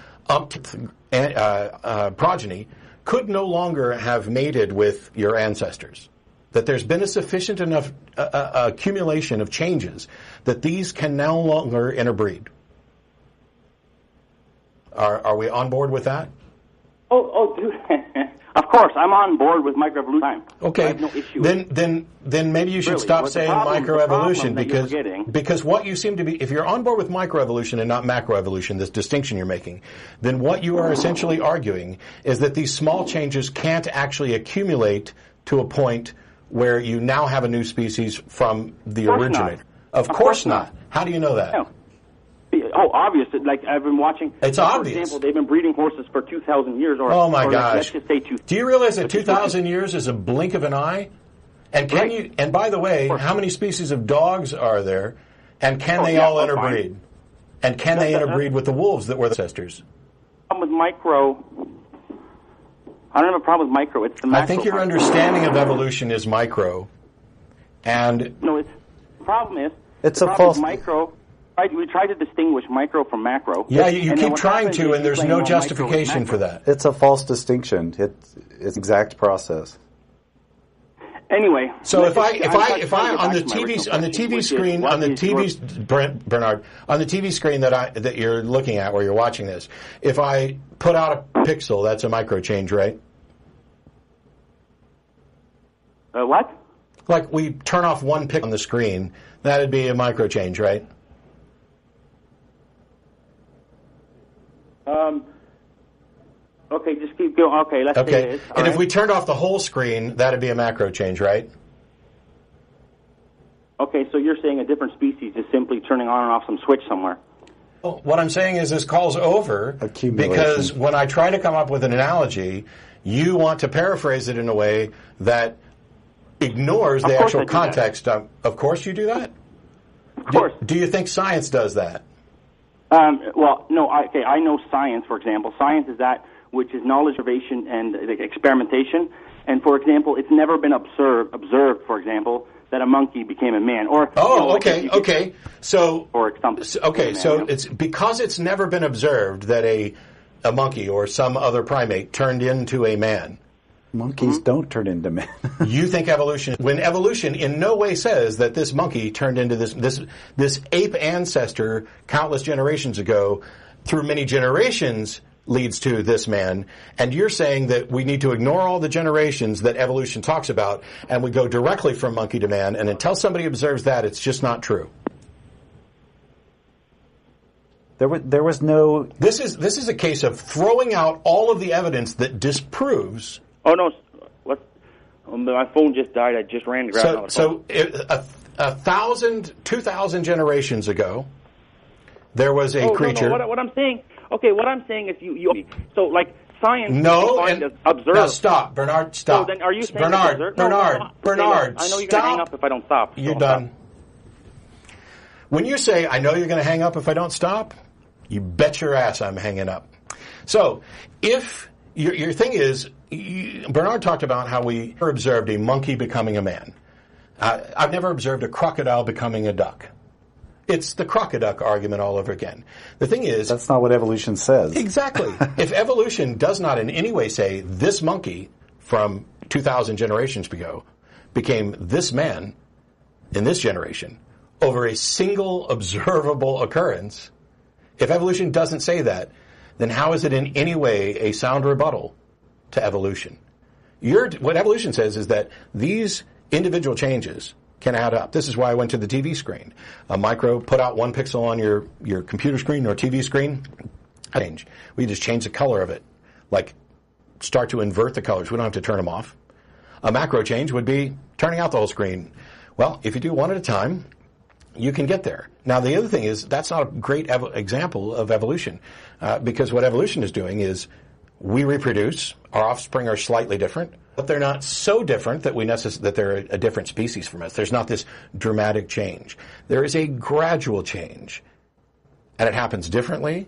progeny could no longer have mated with your ancestors. That there's been a sufficient enough accumulation of changes that these can no longer interbreed. Are we on board with that? Dude. Of course, I'm on board with microevolution. Okay, I have no issue. Then maybe you should stop saying microevolution because what you seem to be, if you're on board with microevolution and not macroevolution, this distinction you're making, then what you are essentially arguing is that these small changes can't actually accumulate to a point where you now have a new species from the originator. Of course not. How do you know that? No. Oh, obvious. Like, I've been watching. It's obvious. For example, they've been breeding horses for 2,000 years. Oh, my gosh. Let's just say 2,000. Do you realize that 2,000 years is a blink of an eye? And can you? And by the way, how many species of dogs are there? And can they all interbreed? Fine. And can they interbreed with the wolves that were the ancestors? I don't have a problem with micro. It's the macro. I think your understanding of evolution is micro. The problem is micro. We try to distinguish micro from macro. Yeah, you keep trying to, and there's no justification for that. It's a false distinction. It's an exact process. Anyway, so if I on the TV screen that you're looking at, where you're watching this, if I put out a pixel, that's a micro change, right? What? Like we turn off one pixel on the screen, that'd be a micro change, right? Okay, just keep going. Okay, let's say it is. And if we turned off the whole screen, that would be a macro change, right? Okay, so you're saying a different species is simply turning on and off some switch somewhere. Well, what I'm saying is this call's over because when I try to come up with an analogy, you want to paraphrase it in a way that ignores the actual context. Of course you do that? Of course. Do you think science does that? I know science, for example. Science is that which is knowledge, observation, and experimentation. And, for example, it's never been observed, for example, that a monkey became a man. Or something. It's because it's never been observed that a a monkey or some other primate turned into a man. Monkeys don't turn into men. You think evolution, when evolution in no way says that this monkey turned into this ape ancestor countless generations ago, through many generations leads to this man, and you're saying that we need to ignore all the generations that evolution talks about, and we go directly from monkey to man, and until somebody observes that, it's just not true. There was no... This is a case of throwing out all of the evidence that disproves... Oh, no. My phone just died. I just ran and grabbed another phone. So 2,000 generations ago, there was a creature... No, what I'm saying... Okay, what I'm saying is you so, like, science... No, and... Observe. Now, stop. Bernard, stop. So then are you saying... Bernard, stop. I know you're going to hang up if I don't stop. You're done. Stop. When you say, I know you're going to hang up if I don't stop, you bet your ass I'm hanging up. So, if... Your thing is... Bernard talked about how we observed a monkey becoming a man. I've never observed a crocodile becoming a duck. It's the crocoduck argument all over again. The thing is... That's not what evolution says. Exactly. If evolution does not in any way say this monkey from 2,000 generations ago became this man in this generation over a single observable occurrence, if evolution doesn't say that, then how is it in any way a sound rebuttal to evolution? What evolution says is that these individual changes can add up. This is why I went to the TV screen. A micro, put out one pixel on your computer screen or TV screen, change. We just change the color of it, like start to invert the colors. We don't have to turn them off. A macro change would be turning out the whole screen. Well, if you do one at a time, you can get there. Now, the other thing is that's not a great example of evolution, because what evolution is doing is we reproduce. Our offspring are slightly different, but they're not so different that that they're a different species from us. There's not this dramatic change. There is a gradual change, and it happens differently,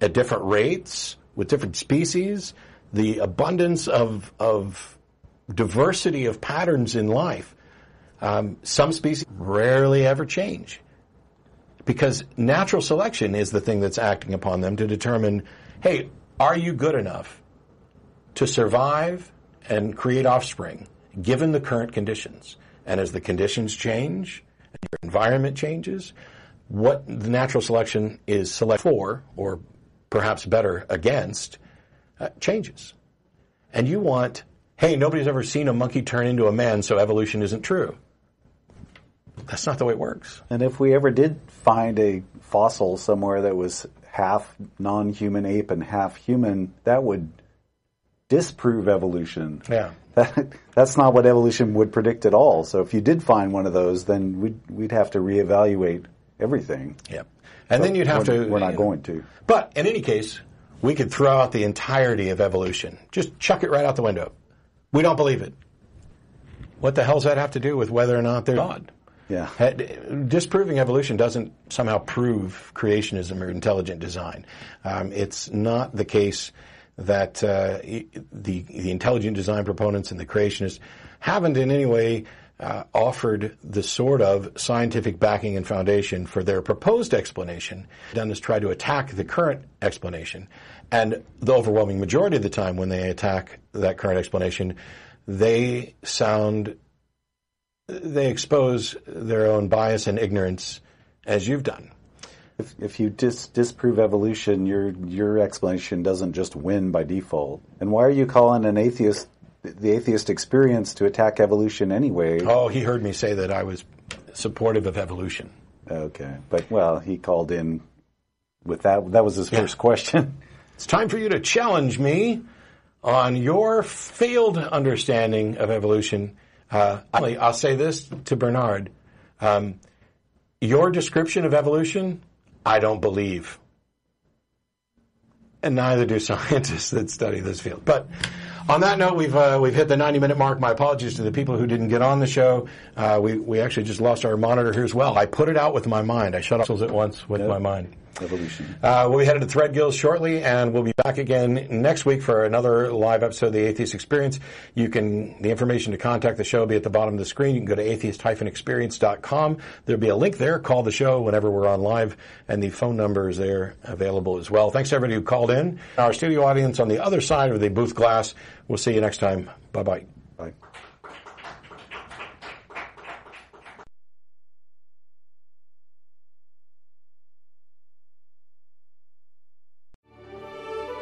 at different rates, with different species. The abundance of diversity of patterns in life, some species rarely ever change, because natural selection is the thing that's acting upon them to determine, hey, are you good enough to survive and create offspring given the current conditions? And as the conditions change and your environment changes, what the natural selection is select for, or perhaps better against, changes. And you want, hey, nobody's ever seen a monkey turn into a man, so evolution isn't true. That's not the way it works. And if we ever did find a fossil somewhere that was half non-human ape and half human, that would disprove evolution. Yeah, that's not what evolution would predict at all. So if you did find one of those, then we'd have to reevaluate everything. Yeah, and then you'd have to. We're not going to. But in any case, we could throw out the entirety of evolution. Just chuck it right out the window. We don't believe it. What the hell's that have to do with whether or not there's God? Yeah. Disproving evolution doesn't somehow prove creationism or intelligent design. It's not the case that the intelligent design proponents and the creationists haven't in any way offered the sort of scientific backing and foundation for their proposed explanation. Done is try to attack the current explanation. And the overwhelming majority of the time when they attack that current explanation, they expose their own bias and ignorance, as you've done. If you disprove evolution, your explanation doesn't just win by default. And why are you calling the Atheist Experience to attack evolution anyway? Oh, he heard me say that I was supportive of evolution. Okay, but well, he called in with that. That was his first question. It's time for you to challenge me on your failed understanding of evolution. I'll say this to Bernard. Your description of evolution, I don't believe. And neither do scientists that study this field. But on that note, we've hit the 90-minute mark. My apologies to the people who didn't get on the show. We actually just lost our monitor here as well. I put it out with my mind. I shut off at once with my mind. Evolution. We'll be headed to Threadgills shortly, and we'll be back again next week for another live episode of the Atheist Experience. The information to contact the show will be at the bottom of the screen. You can go to atheist-experience.com. There'll be a link there. Call the show whenever we're on live, and the phone number is there available as well. Thanks to everybody who called in. Our studio audience on the other side of the booth glass. We'll see you next time. Bye-bye. Bye.